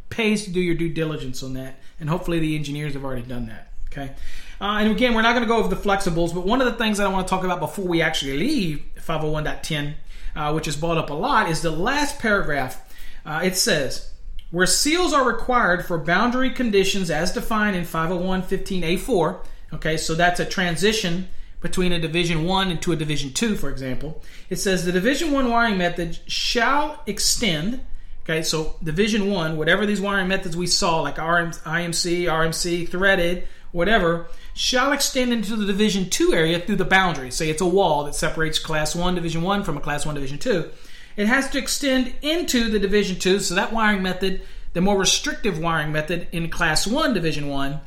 pays to do your due diligence on that, and hopefully the engineers have already done that. Okay, uh, and again, we're not going to go over the flexibles, but one of the things that I want to talk about before we actually leave five oh one point ten, uh, which is brought up a lot, is the last paragraph. Uh, it says, where seals are required for boundary conditions as defined in five oh one point fifteen A four, okay, so that's a transition between a Division one and to a Division two, for example. It says the Division one wiring method shall extend. Okay, so Division one, whatever these wiring methods we saw, like I M C, R M C, threaded, whatever, shall extend into the Division two area through the boundary. Say it's a wall that separates Class one, Division one from a Class one, Division two. It has to extend into the Division two, so that wiring method, the more restrictive wiring method in Class one, Division one,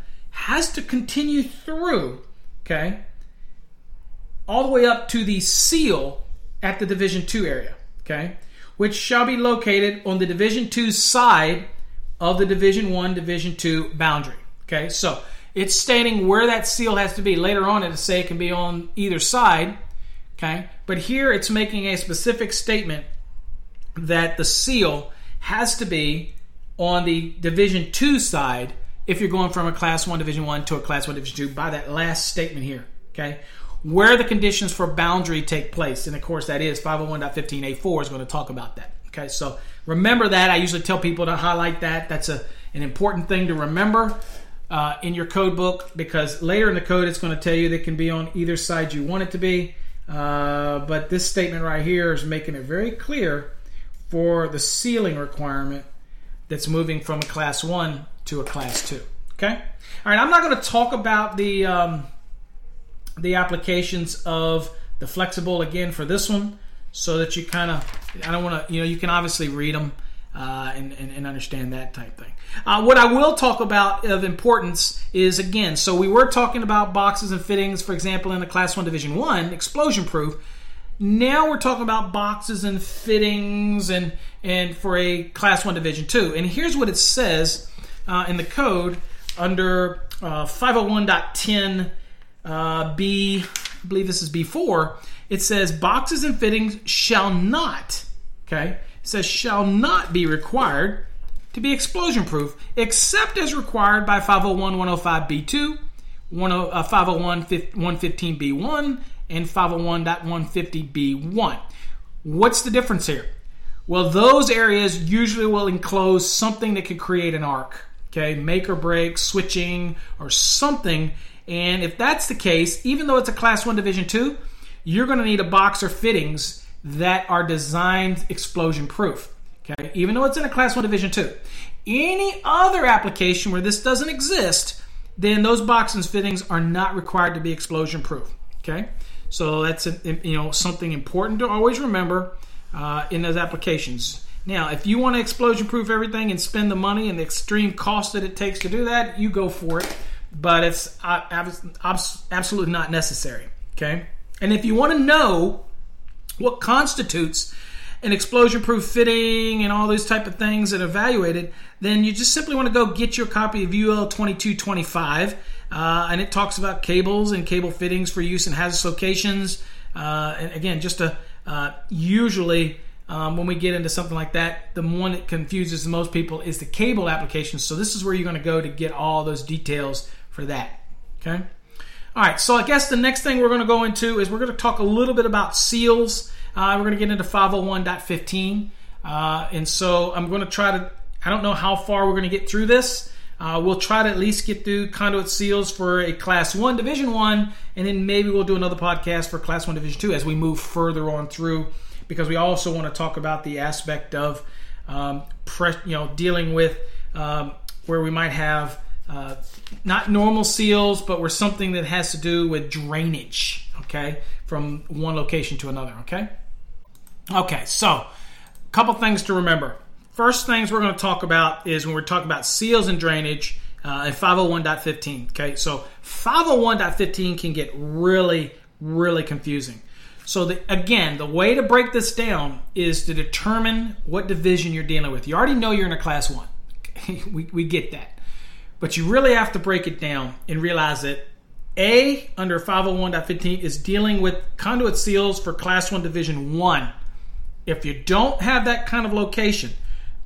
has to continue through, okay, all the way up to the seal at the Division two area, okay, which shall be located on the Division two side of the Division one, Division two boundary. Okay, so it's stating where that seal has to be. Later on, it'll say it can be on either side. Okay, but here it's making a specific statement that the seal has to be on the Division two side if you're going from a Class one, Division one to a Class one, Division two by that last statement here. Okay, where the conditions for boundary take place. And, of course, that is five oh one point fifteen A four is going to talk about that. Okay, so remember that. I usually tell people to highlight that. That's a, an important thing to remember uh, in your code book, because later in the code it's going to tell you they can be on either side you want it to be. Uh, but this statement right here is making it very clear for the sealing requirement that's moving from a Class one to a Class two. Okay? All right, I'm not going to talk about the um, the applications of the flexible again for this one, so that you kind of, I don't want to, you know, you can obviously read them uh, and, and, and understand that type thing. Uh, what I will talk about of importance is, again, so we were talking about boxes and fittings, for example, in the Class one Division one, explosion proof. Now we're talking about boxes and fittings and, and for a Class one Division two. And here's what it says uh, in the code under uh, five oh one point ten uh, B, I believe this is B four. It says boxes and fittings shall not, okay, it says shall not be required to be explosion proof except as required by five oh one point one oh five B two, five oh one point one fifteen B one, and five oh one point one fifty B one. What's the difference here? Well, those areas usually will enclose something that could create an arc, okay? Make or break, switching, or something. And if that's the case, even though it's a Class one Division two, you're going to need a box or fittings that are designed explosion proof, okay? Even though it's in a Class one Division two. Any other application where this doesn't exist, then those boxes and fittings are not required to be explosion proof, okay? So that's a, you know, something important to always remember uh, in those applications. Now, if you want to explosion-proof everything and spend the money and the extreme cost that it takes to do that, you go for it. But it's uh, absolutely not necessary, okay? And if you want to know what constitutes an explosion-proof fitting and all those type of things and evaluate it, then you just simply want to go get your copy of U L twenty-two twenty-five. Uh, and it talks about cables and cable fittings for use in hazardous locations. Uh, and again, just to, uh, usually um, when we get into something like that, the one that confuses the most people is the cable application. So this is where you're going to go to get all those details for that. Okay. All right. So I guess the next thing we're going to go into is we're going to talk a little bit about seals. Uh, we're going to get into five oh one point fifteen. Uh, and so I'm going to try to, I don't know how far we're going to get through this. Uh, we'll try to at least get through conduit seals for a Class one Division one, and then maybe we'll do another podcast for Class one Division two as we move further on through, because we also want to talk about the aspect of um, pre- you know, dealing with um, where we might have uh, not normal seals, but where something that has to do with drainage, okay, from one location to another, okay? Okay, so a couple things to remember. First things we're going to talk about is when we're talking about seals and drainage uh, and five oh one point fifteen, okay? So five oh one point fifteen can get really, really confusing. So the, again, the way to break this down is to determine what division you're dealing with. You already know you're in a Class one. Okay? We, we get that. But you really have to break it down and realize that A, under five oh one point fifteen, is dealing with conduit seals for Class one Division one. If you don't have that kind of location,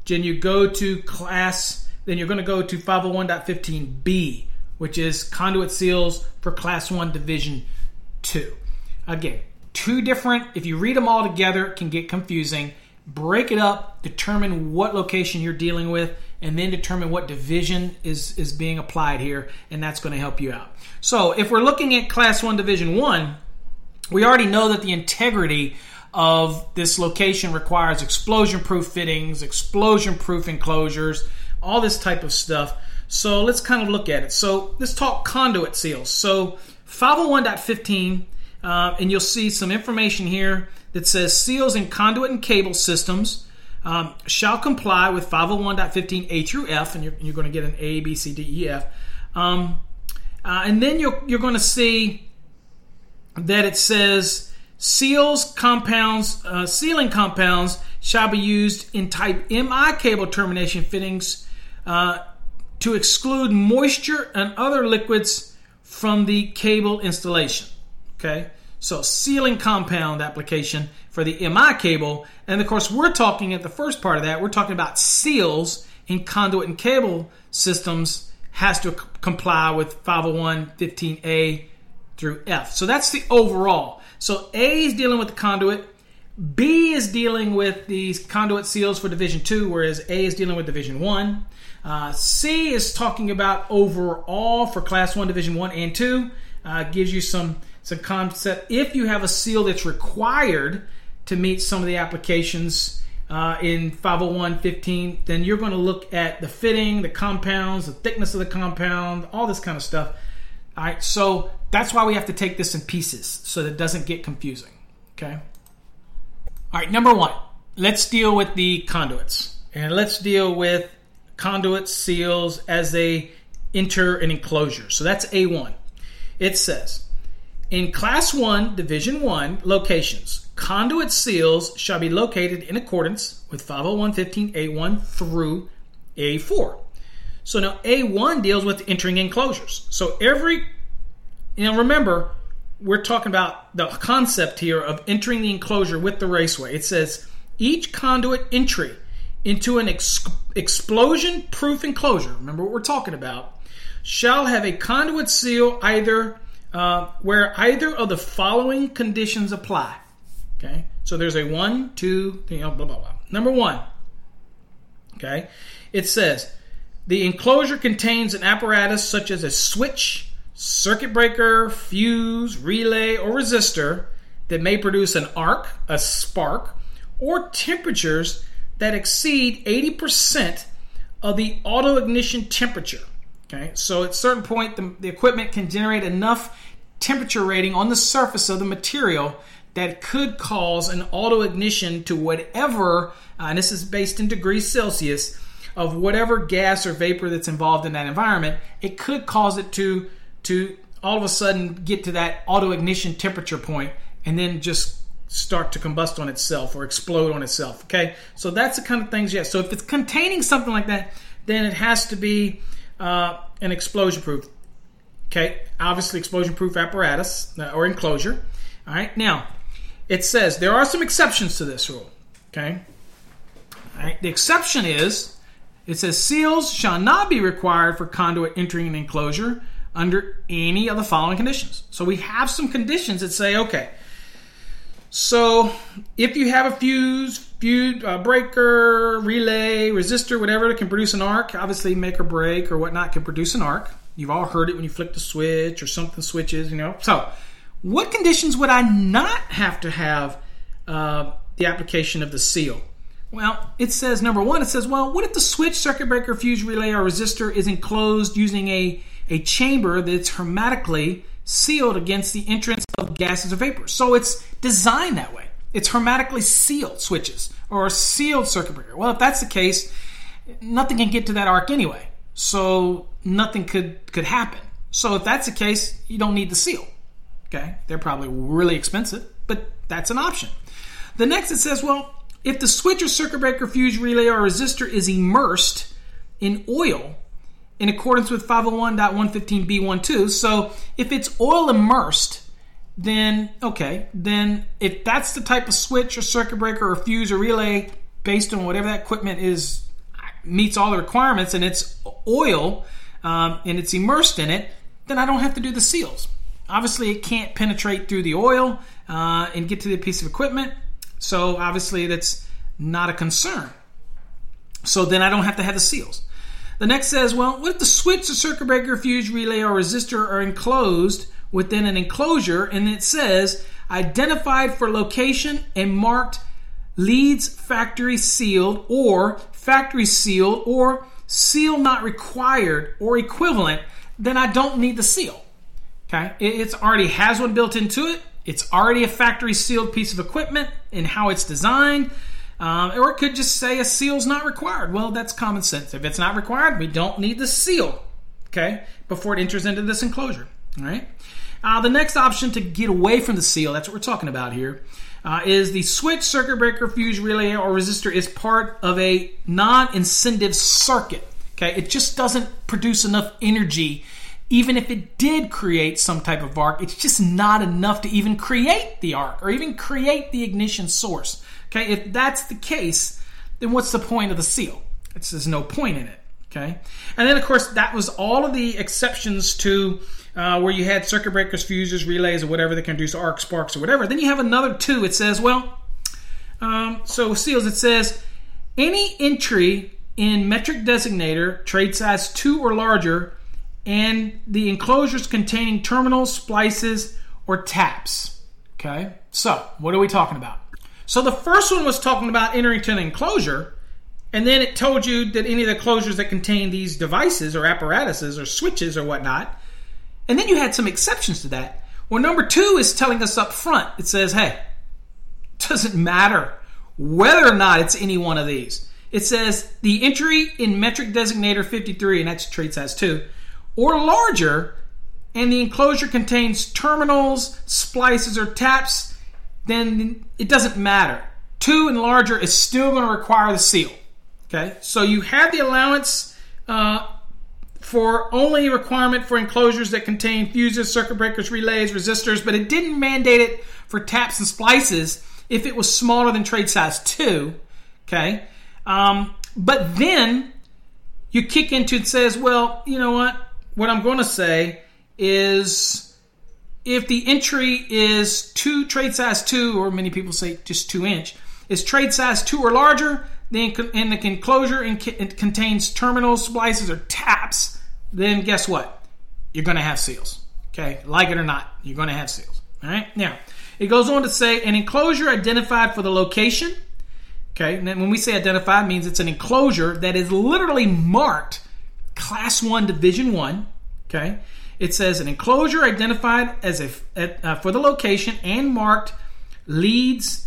then you go to class, then you're going to go to five oh one point fifteen B, which is conduit seals for Class one Division two. Again, two different, if you read them all together, it can get confusing. Break it up, determine what location you're dealing with, and then determine what division is, is being applied here, and that's going to help you out. So if we're looking at Class one Division one, we already know that the integrity of this location requires explosion-proof fittings, explosion-proof enclosures, all this type of stuff. So let's kind of look at it. So let's talk conduit seals. So five oh one point fifteen, uh, and you'll see some information here that says seals in conduit and cable systems um, shall comply with five oh one point fifteen A through F, and you're, you're going to get an A, B, C, D, E, F. Um, uh, and then you're, you're going to see that it says seals, compounds, uh, sealing compounds shall be used in type M I cable termination fittings uh, to exclude moisture and other liquids from the cable installation. Okay, so sealing compound application for the M I cable. And of course, we're talking at the first part of that, we're talking about seals in conduit and cable systems has to c- comply with five oh one point fifteen A through F. So that's the overall. So A is dealing with the conduit, B is dealing with these conduit seals for Division two, whereas A is dealing with Division one. Uh, C is talking about overall for Class one, Division one and two. Uh, gives you some, some concept. If you have a seal that's required to meet some of the applications uh, in five oh one fifteen, then you're going to look at the fitting, the compounds, the thickness of the compound, all this kind of stuff. All right, so that's why we have to take this in pieces so that it doesn't get confusing, okay? All right, number one, let's deal with the conduits. And let's deal with conduit seals as they enter an enclosure. So that's A one. It says, in Class one, Division one locations, conduit seals shall be located in accordance with five oh one fifteen A one through A four. So now A one deals with entering enclosures. So every, you know, remember, we're talking about the concept here of entering the enclosure with the raceway. It says each conduit entry into an ex- explosion-proof enclosure, remember what we're talking about, shall have a conduit seal either uh, where either of the following conditions apply. Okay, so there's a one, two, you know, blah, blah, blah. Number one, okay, it says the enclosure contains an apparatus such as a switch, circuit breaker, fuse, relay, or resistor that may produce an arc, a spark, or temperatures that exceed eighty percent of the auto ignition temperature. Okay, so at a certain point, the, the equipment can generate enough temperature rating on the surface of the material that could cause an auto ignition to whatever, uh, and this is based in degrees Celsius, of whatever gas or vapor that's involved in that environment. It could cause it to, to all of a sudden get to that auto ignition temperature point and then just start to combust on itself or explode on itself. Okay, so that's the kind of things, yes. So if it's containing something like that, then it has to be Uh, an explosion-proof, okay, obviously explosion-proof apparatus uh, or enclosure. All right, now it says there are some exceptions to this rule. Okay, all right. The exception is it says seals shall not be required for conduit entering an enclosure under any of the following conditions. So we have some conditions that say, okay, so if you have a fuse, fuse uh, breaker, relay, resistor, whatever that can produce an arc, obviously make or break or whatnot can produce an arc. You've all heard it when you flick the switch or something switches, you know. So what conditions would I not have to have uh, the application of the seal? Well, it says, number one, it says, well, what if the switch, circuit breaker, fuse, relay, or resistor is enclosed using a, a chamber that's hermetically sealed against the entrance of gases or vapors? So it's designed that way. It's hermetically sealed switches or a sealed circuit breaker. Well, if that's the case, nothing can get to that arc anyway. So nothing could, could happen. So if that's the case, you don't need the seal. Okay, they're probably really expensive, but that's an option. The next it says, well, if the switch or circuit breaker, fuse, relay, or resistor is immersed in oil in accordance with five oh one point one fifteen B twelve, so if it's oil immersed, then, okay, then if that's the type of switch or circuit breaker or fuse or relay, based on whatever that equipment is, meets all the requirements and it's oil um, and it's immersed in it, then I don't have to do the seals. Obviously, it can't penetrate through the oil uh, and get to the piece of equipment, so obviously that's not a concern. So then I don't have to have the seals. The next says, well, what if the switch or circuit breaker, fuse, relay, or resistor are enclosed within an enclosure, and it says identified for location and marked Leeds factory sealed or factory sealed or seal not required or equivalent, then I don't need the seal. Okay, it already has one built into it. It's already a factory sealed piece of equipment and how it's designed. Um, or it could just say a seal's not required. Well, that's common sense. If it's not required, we don't need the seal, okay, before it enters into this enclosure, all right? Uh, the next option to get away from the seal, that's what we're talking about here, uh, is the switch, circuit breaker, fuse, relay, or resistor is part of a non-incentive circuit, okay? It just doesn't produce enough energy. Even if it did create some type of arc, it's just not enough to even create the arc or even create the ignition source. Okay, if that's the case, then what's the point of the seal? It's, there's no point in it. Okay, and then of course that was all of the exceptions to uh, where you had circuit breakers, fuses, relays, or whatever that can induce arc, sparks, or whatever. Then you have another two. It says, well, um, so seals. It says any entry in metric designator trade size two or larger, and the enclosures containing terminals, splices, or taps. Okay, so what are we talking about? So the first one was talking about entering to an enclosure, and then it told you that any of the closures that contain these devices or apparatuses or switches or whatnot. And then you had some exceptions to that. Well, number two is telling us up front. It says, hey, it doesn't matter whether or not it's any one of these. It says the entry in metric designator fifty-three, and that's trade size two, or larger, and the enclosure contains terminals, splices, or taps, then it doesn't matter. Two and larger is still going to require the seal. Okay, so you have the allowance uh, for only requirement for enclosures that contain fuses, circuit breakers, relays, resistors, but it didn't mandate it for taps and splices if it was smaller than trade size two. Okay, um, but then you kick into it and says, well, you know what? What I'm going to say is if the entry is two trade size two, or many people say just two inch, is trade size two or larger, then in the enclosure and it contains terminals, splices, or taps, then guess what? You're going to have seals. Okay, like it or not, you're going to have seals. All right. Now, it goes on to say an enclosure identified for the location. Okay, and when we say identified, it means it's an enclosure that is literally marked Class One, Division One. Okay, it says an enclosure identified as a uh, for the location and marked leads.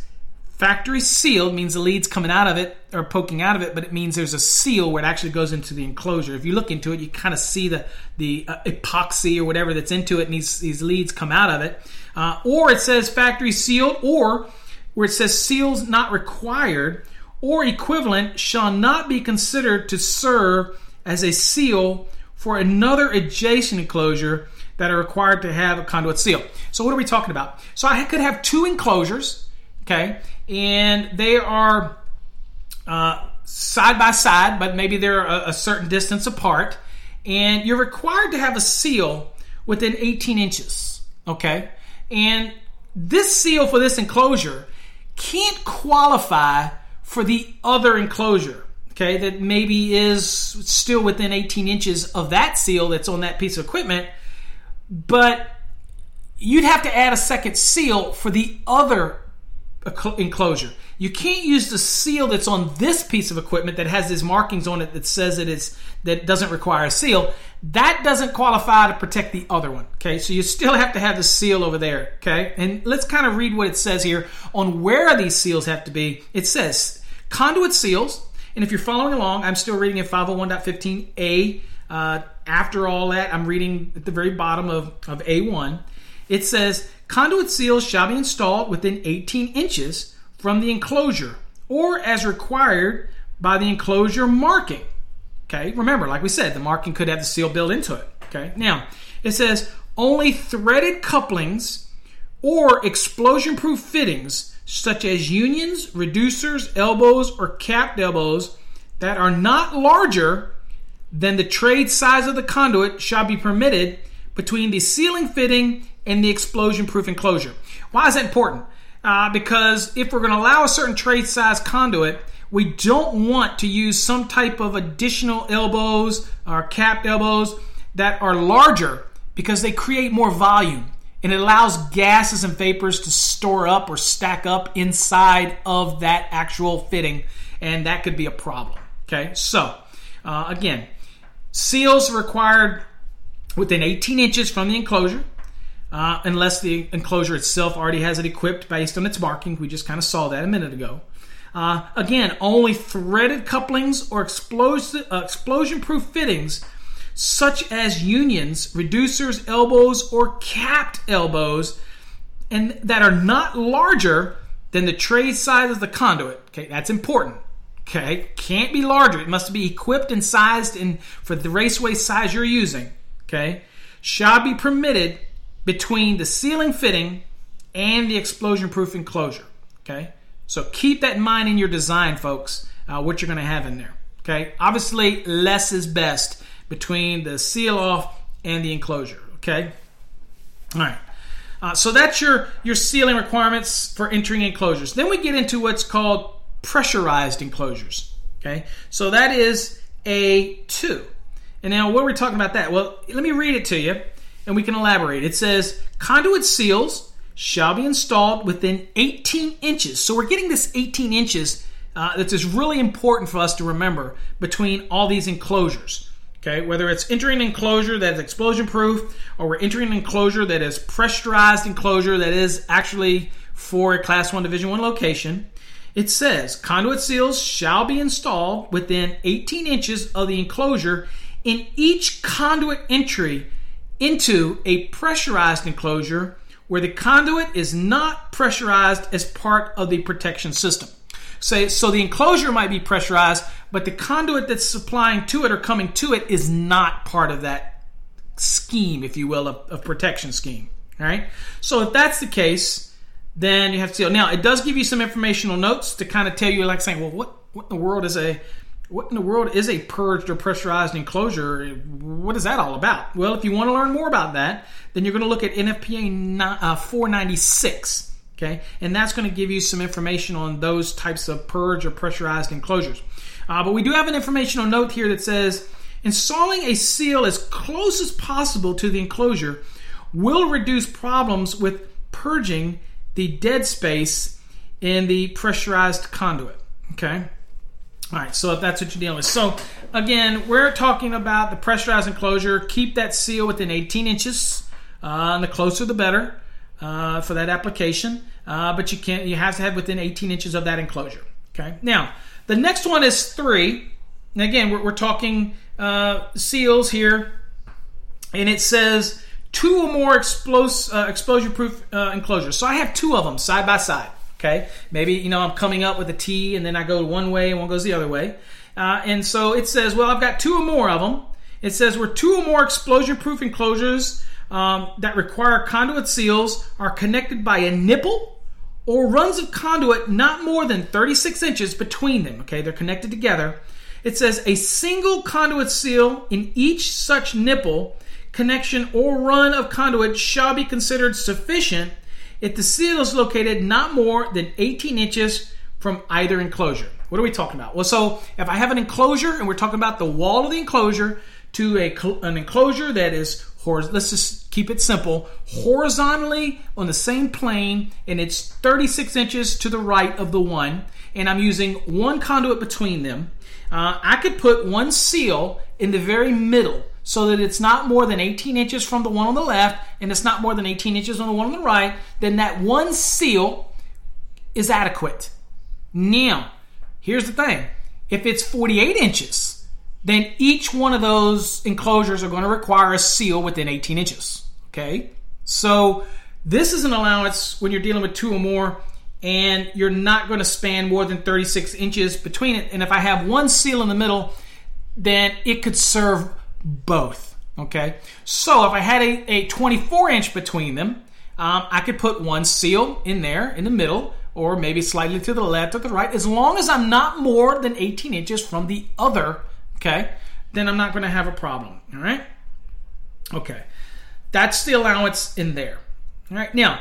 Factory sealed means the lead's coming out of it or poking out of it, but it means there's a seal where it actually goes into the enclosure. If you look into it, you kind of see the the uh, epoxy or whatever that's into it, and these, these leads come out of it. Uh, or it says factory sealed, or where it says seals not required or equivalent shall not be considered to serve as a seal for another adjacent enclosure that are required to have a conduit seal. So what are we talking about? So I could have two enclosures, okay, and they are uh, side by side, but maybe they're a, a certain distance apart. And you're required to have a seal within eighteen inches, okay? And this seal for this enclosure can't qualify for the other enclosure, okay, that maybe is still within eighteen inches of that seal that's on that piece of equipment, but you'd have to add a second seal for the other enclosure. You can't use the seal that's on this piece of equipment that has these markings on it that says it is that it doesn't require a seal. That doesn't qualify to protect the other one. Okay, so you still have to have the seal over there. Okay, and let's kind of read what it says here on where these seals have to be. It says conduit seals, and if you're following along, I'm still reading in five oh one point fifteen A. Uh, after all that, I'm reading at the very bottom of, of A one. It says, conduit seals shall be installed within eighteen inches from the enclosure or as required by the enclosure marking. Okay, remember, like we said, the marking could have the seal built into it. Okay, now it says, only threaded couplings or explosion-proof fittings such as unions, reducers, elbows, or capped elbows that are not larger than the trade size of the conduit shall be permitted between the sealing fitting and the explosion-proof enclosure. Why is that important? Uh, because if we're going to allow a certain trade size conduit, we don't want to use some type of additional elbows or capped elbows that are larger because they create more volume and it allows gases and vapors to store up or stack up inside of that actual fitting, and that could be a problem. Okay, so uh, again, seals required within eighteen inches from the enclosure. Uh, unless the enclosure itself already has it equipped based on its marking. We just kind of saw that a minute ago. Uh, again, only threaded couplings or explos- uh, explosion-proof fittings such as unions, reducers, elbows, or capped elbows and that are not larger than the trade size of the conduit. Okay, that's important. Okay, can't be larger. It must be equipped and sized in, for the raceway size you're using. Okay, shall be permitted between the sealing fitting and the explosion-proof enclosure, okay? So keep that in mind in your design, folks, uh, what you're going to have in there, okay? Obviously, less is best between the seal-off and the enclosure, okay? All right. Uh, so that's your, your sealing requirements for entering enclosures. Then we get into what's called pressurized enclosures, okay? So that is A two. And now what are we talking about that? Well, let me read it to you, and we can elaborate. It says, conduit seals shall be installed within eighteen inches. So we're getting this eighteen inches uh, that is really important for us to remember between all these enclosures. Okay, whether it's entering an enclosure that is explosion proof, or we're entering an enclosure that is pressurized enclosure that is actually for a class one division one location, it says conduit seals shall be installed within eighteen inches of the enclosure in each conduit entry into a pressurized enclosure where the conduit is not pressurized as part of the protection system. So, so the enclosure might be pressurized, but the conduit that's supplying to it or coming to it is not part of that scheme, if you will, of, of protection scheme. All right. So if that's the case, then you have to seal. Now, it does give you some informational notes to kind of tell you, like saying, well, what, what in the world is a what in the world is a purged or pressurized enclosure? What is that all about? Well, if you want to learn more about that, then you're going to look at N F P A four ninety-six. Okay, and that's going to give you some information on those types of purge or pressurized enclosures. Uh, but we do have an informational note here that says, installing a seal as close as possible to the enclosure will reduce problems with purging the dead space in the pressurized conduit. Okay, all right, so if that's what you're dealing with. So again, we're talking about the pressurized enclosure. Keep that seal within eighteen inches, uh, and the closer the better. Uh, for that application, uh, but you can't. You have to have within eighteen inches of that enclosure. Okay. Now, the next one is three. And again, we're, we're talking uh, seals here, and it says two or more explos- uh, explosion-proof uh, enclosures. So I have two of them side by side. Okay. Maybe you know I'm coming up with a T, and then I go one way, and one goes the other way. Uh, and so it says, well, I've got two or more of them. It says where two or more explosion-proof enclosures Um, that require conduit seals are connected by a nipple or runs of conduit not more than thirty-six inches between them. Okay, they're connected together. It says a single conduit seal in each such nipple, connection, or run of conduit shall be considered sufficient if the seal is located not more than eighteen inches from either enclosure. What are we talking about? Well, so if I have an enclosure, and we're talking about the wall of the enclosure to a, an enclosure that is, let's just keep it simple, horizontally on the same plane, and it's thirty-six inches to the right of the one, and I'm using one conduit between them, uh, I could put one seal in the very middle so that it's not more than eighteen inches from the one on the left, and it's not more than eighteen inches on the one on the right. Then that one seal is adequate. Now, here's the thing. If it's forty-eight inches, then each one of those enclosures are going to require a seal within eighteen inches, okay? So this is an allowance when you're dealing with two or more, and you're not going to span more than thirty-six inches between it. And if I have one seal in the middle, then it could serve both, okay? So if I had a, a twenty-four inch between them, um, I could put one seal in there in the middle, or maybe slightly to the left or the right, as long as I'm not more than eighteen inches from the other. Okay, then I'm not going to have a problem, all right? Okay, that's the allowance in there, all right? Now,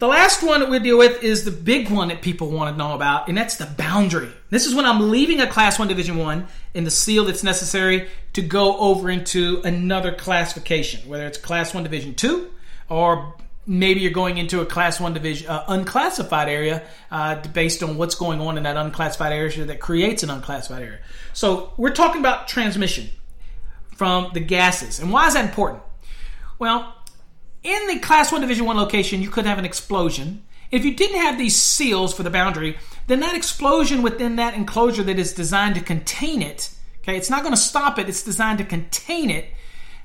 the last one that we deal with is the big one that people want to know about, and that's the boundary. This is when I'm leaving a Class one Division one and the seal that's necessary to go over into another classification, whether it's Class one Division two, or maybe you're going into a Class one Division uh, unclassified area uh, based on what's going on in that unclassified area that creates an unclassified area. So we're talking about transmission from the gases. And why is that important? Well, in the Class one Division one location, you could have an explosion. If you didn't have these seals for the boundary, then that explosion within that enclosure that is designed to contain it, okay, it's not going to stop it, it's designed to contain it,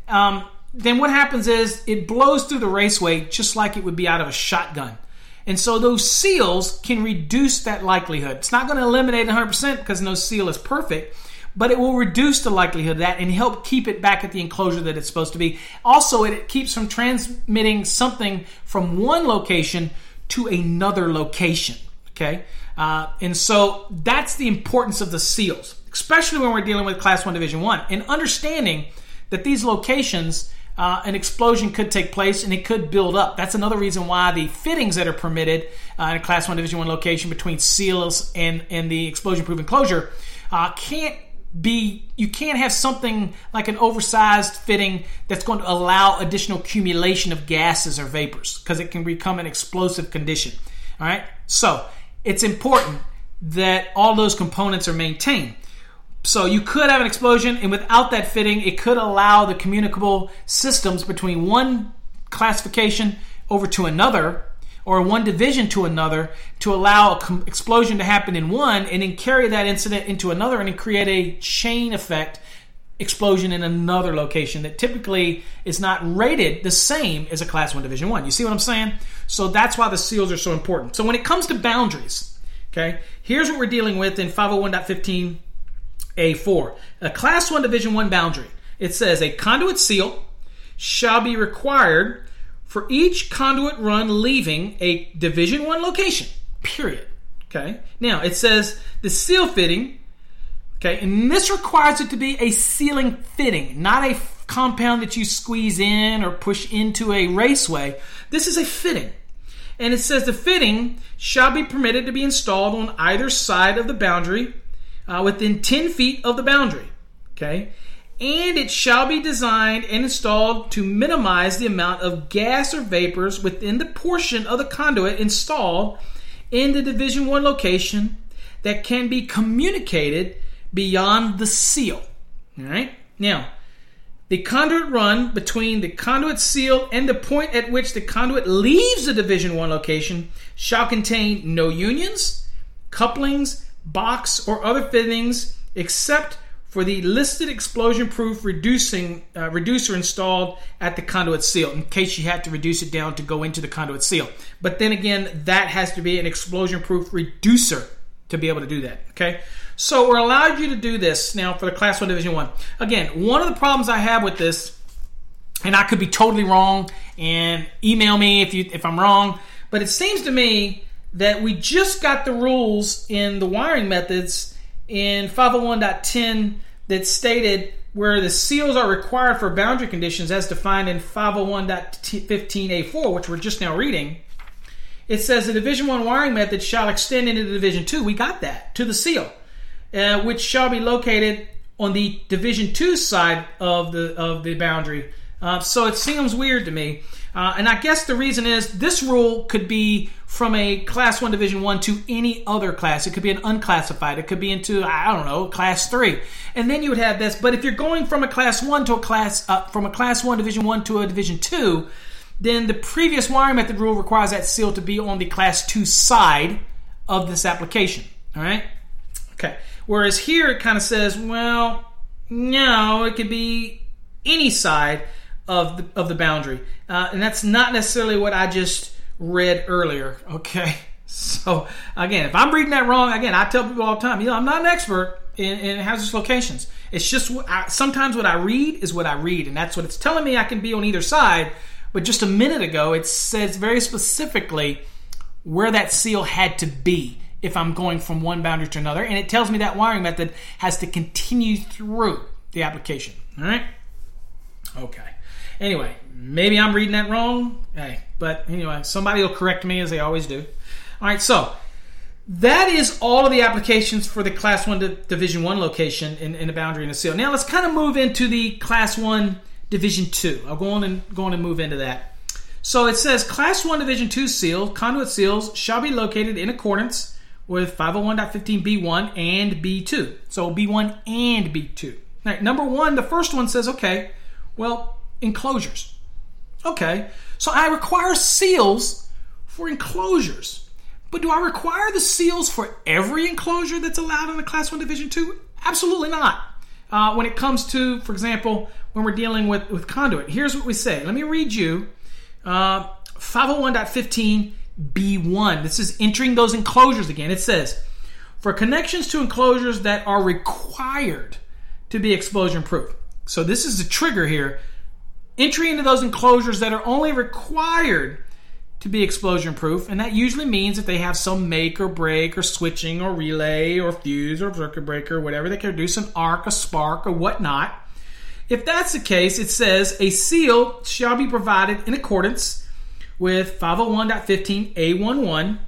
um, then what happens is it blows through the raceway just like it would be out of a shotgun. And so those seals can reduce that likelihood. It's not going to eliminate one hundred percent because no seal is perfect, but it will reduce the likelihood of that and help keep it back at the enclosure that it's supposed to be. Also, it keeps from transmitting something from one location to another location. Okay, uh, and so that's the importance of the seals, especially when we're dealing with Class one Division one, and understanding that these locations, Uh, an explosion could take place and it could build up. That's another reason why the fittings that are permitted uh, in a Class one Division one location between seals and, and the explosion-proof enclosure uh, can't be, you can't have something like an oversized fitting that's going to allow additional accumulation of gases or vapors, because it can become an explosive condition. All right, so it's important that all those components are maintained. So you could have an explosion, and without that fitting, it could allow the communicable systems between one classification over to another, or one division to another, to allow an explosion to happen in one and then carry that incident into another and then create a chain effect explosion in another location that typically is not rated the same as a Class one Division one. You see what I'm saying? So that's why the seals are so important. So when it comes to boundaries, okay, here's what we're dealing with in five oh one point fifteen A four. A Class one Division one boundary. It says a conduit seal shall be required for each conduit run leaving a Division one location, period. Okay. Now, it says the seal fitting, okay, and this requires it to be a sealing fitting, not a f- compound that you squeeze in or push into a raceway. This is a fitting. And it says the fitting shall be permitted to be installed on either side of the boundary uh, within ten feet of the boundary, okay? And it shall be designed and installed to minimize the amount of gas or vapors within the portion of the conduit installed in the Division one location that can be communicated beyond the seal. All right? Now, the conduit run between the conduit seal and the point at which the conduit leaves the Division one location shall contain no unions, couplings, box, or other fittings except for the listed explosion-proof reducing uh, reducer installed at the conduit seal, in case you had to reduce it down to go into the conduit seal. But then again, that has to be an explosion-proof reducer to be able to do that, okay? So we're allowed you to do this now for the Class one Division one. Again, one of the problems I have with this, and I could be totally wrong, and email me if you if I'm wrong, but it seems to me that we just got the rules in the wiring methods in five oh one point ten that stated where the seals are required for boundary conditions as defined in five oh one point fifteen A four, which we're just now reading. It says the Division one wiring method shall extend into the Division two. We got that, to the seal, uh, which shall be located on the Division two side of the of the boundary. Uh, so it seems weird to me. Uh, and I guess the reason is this rule could be from a Class one Division one to any other class. It could be an unclassified. It could be into, I don't know, Class three. And then you would have this. But if you're going from a Class one to a Class, uh, from a Class one Division one to a Division two, then the previous wiring method rule requires that seal to be on the Class two side of this application. All right? Okay. Whereas here it kind of says, well, no, it could be any side of the, of the boundary. Uh, and that's not necessarily what I just read earlier, okay? So, again, if I'm reading that wrong, again, I tell people all the time, you know, I'm not an expert in, in hazardous locations. It's just I, sometimes what I read is what I read, and that's what it's telling me I can be on either side. But just a minute ago, it says very specifically where that seal had to be if I'm going from one boundary to another, and it tells me that wiring method has to continue through the application, all right? Okay. Anyway, maybe I'm reading that wrong. Hey, but anyway, somebody will correct me as they always do. All right, so that is all of the applications for the Class one to Division one location in, in the boundary and the seal. Now let's kind of move into the Class one Division two. I'll go on and go on and move into that. So it says Class one Division two seal, conduit seals shall be located in accordance with five oh one point fifteen B one and B two. So B one and B two. All right, number one, the first one says, okay, well, enclosures. Okay, so I require seals for enclosures. But do I require the seals for every enclosure that's allowed in the Class one Division two? Absolutely not. Uh, when it comes to, for example, when we're dealing with, with conduit, here's what we say. Let me read you uh, five oh one point fifteen B one. This is entering those enclosures again. It says, for connections to enclosures that are required to be explosion-proof. So this is the trigger here. Entry into those enclosures that are only required to be explosion-proof, and that usually means that they have some make or break or switching or relay or fuse or circuit breaker or whatever. They can do some arc, a spark, or whatnot. If that's the case, it says a seal shall be provided in accordance with five oh one point fifteen A eleven,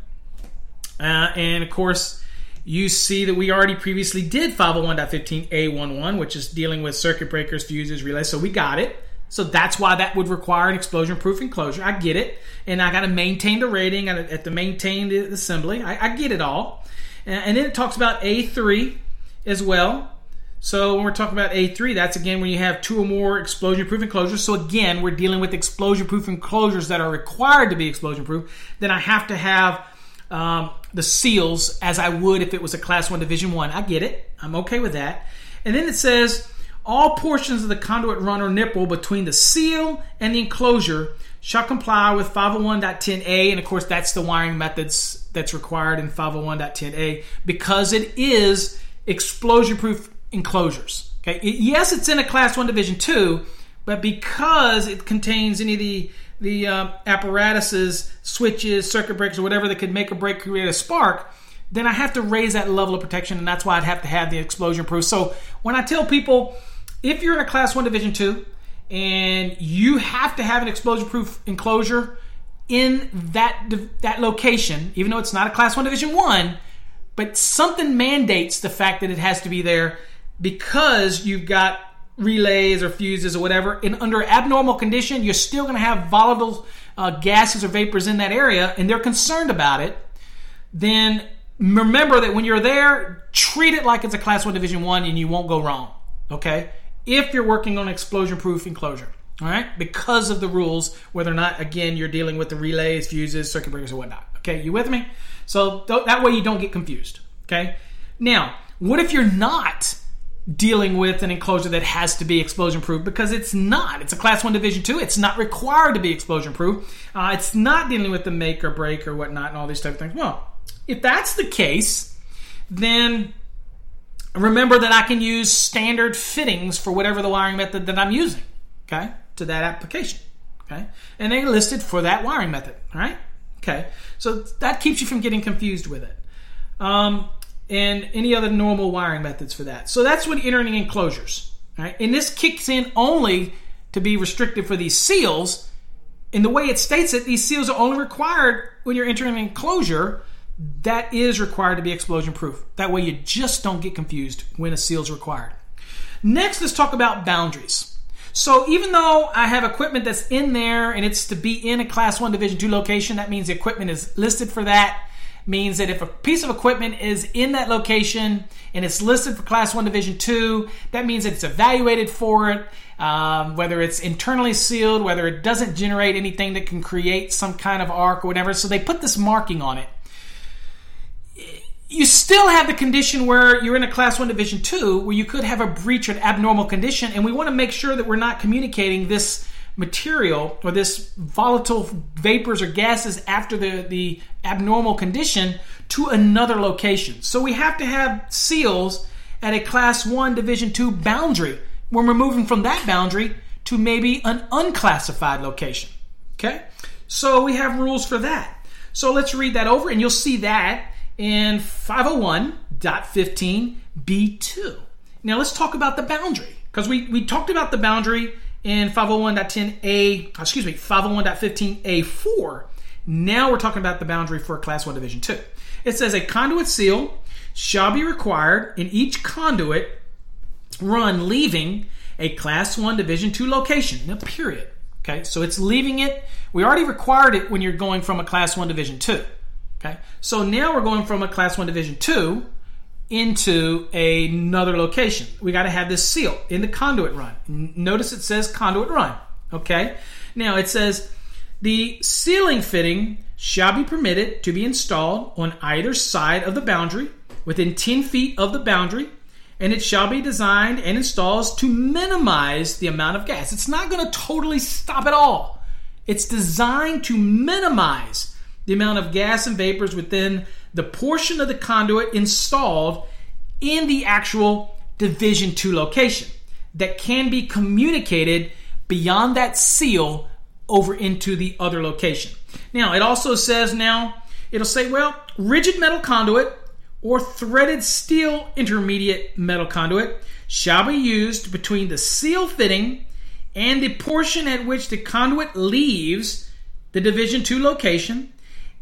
uh, and of course you see that we already previously did five oh one point fifteen A eleven, which is dealing with circuit breakers, fuses, relays. So we got it. So that's why that would require an explosion-proof enclosure. I get it. And I got to maintain the rating. I have to maintain the assembly. I, I get it all. And, and then it talks about A three as well. So when we're talking about A three, that's again when you have two or more explosion-proof enclosures. So again, we're dealing with explosion-proof enclosures that are required to be explosion-proof. Then I have to have um, the seals as I would if it was a Class one Division one. I get it. I'm okay with that. And then it says all portions of the conduit run or nipple between the seal and the enclosure shall comply with five oh one point ten A. And of course, that's the wiring methods that's required in five oh one point ten A because it is explosion-proof enclosures. Okay. Yes, it's in a Class one Division two, but because it contains any of the, the um, apparatuses, switches, circuit breakers, or whatever that could make or break, create a spark, then I have to raise that level of protection, and that's why I'd have to have the explosion proof. So when I tell people, if you're in a Class one Division two and you have to have an explosion proof enclosure in that, that location, even though it's not a Class one Division one, but something mandates the fact that it has to be there, because you've got relays or fuses or whatever, and under abnormal condition, you're still going to have volatile uh, gases or vapors in that area, and they're concerned about it, then remember that when you're there, treat it like it's a Class one Division one, and you won't go wrong, okay? If you're working on explosion-proof enclosure, all right? Because of the rules, whether or not, again, you're dealing with the relays, fuses, circuit breakers, or whatnot. Okay, you with me? So th- that way you don't get confused, okay? Now, what if you're not dealing with an enclosure that has to be explosion-proof, because it's not. It's a Class one Division two. It's not required to be explosion-proof. Uh, it's not dealing with the make or break or whatnot and all these type of things. Well, if that's the case, then remember that I can use standard fittings for whatever the wiring method that I'm using, okay, to that application, okay? And they listed for that wiring method, all right? Okay, so that keeps you from getting confused with it. Um... and any other normal wiring methods for that. So that's what entering enclosures. Right? And this kicks in only to be restricted for these seals. And the way it states it, these seals are only required when you're entering an enclosure that is required to be explosion-proof. That way you just don't get confused when a seal is required. Next, let's talk about boundaries. So even though I have equipment that's in there and it's to be in a Class one Division two location, that means the equipment is listed for that. Means that if a piece of equipment is in that location and it's listed for Class one Division two, that means that it's evaluated for it, um, whether it's internally sealed, whether it doesn't generate anything that can create some kind of arc or whatever. So they put this marking on it. You still have the condition where you're in a Class one Division two where you could have a breach or an abnormal condition, and we want to make sure that we're not communicating this material or this volatile vapors or gases after the, the abnormal condition to another location. So we have to have seals at a Class one Division two boundary when we're moving from that boundary to maybe an unclassified location. Okay? So we have rules for that. So let's read that over, and you'll see that in five oh one point fifteen B two. Now let's talk about the boundary, because we, we talked about the boundary in five oh one point ten A, excuse me, five oh one point fifteen A four, now we're talking about the boundary for Class one Division two. It says a conduit seal shall be required in each conduit run leaving a Class one Division two location. Now, period. Okay, so it's leaving it. We already required it when you're going from a Class one Division two. Okay, so now we're going from a Class one Division two into another location. We got to have this seal in the conduit run. Notice it says conduit run. Okay. Now it says the sealing fitting shall be permitted to be installed on either side of the boundary within ten feet of the boundary, and it shall be designed and installed to minimize the amount of gas. It's not going to totally stop it all. It's designed to minimize the amount of gas and vapors within the portion of the conduit installed in the actual Division two location that can be communicated beyond that seal over into the other location. Now, it also says now, it'll say, well, rigid metal conduit or threaded steel intermediate metal conduit shall be used between the seal fitting and the portion at which the conduit leaves the Division two location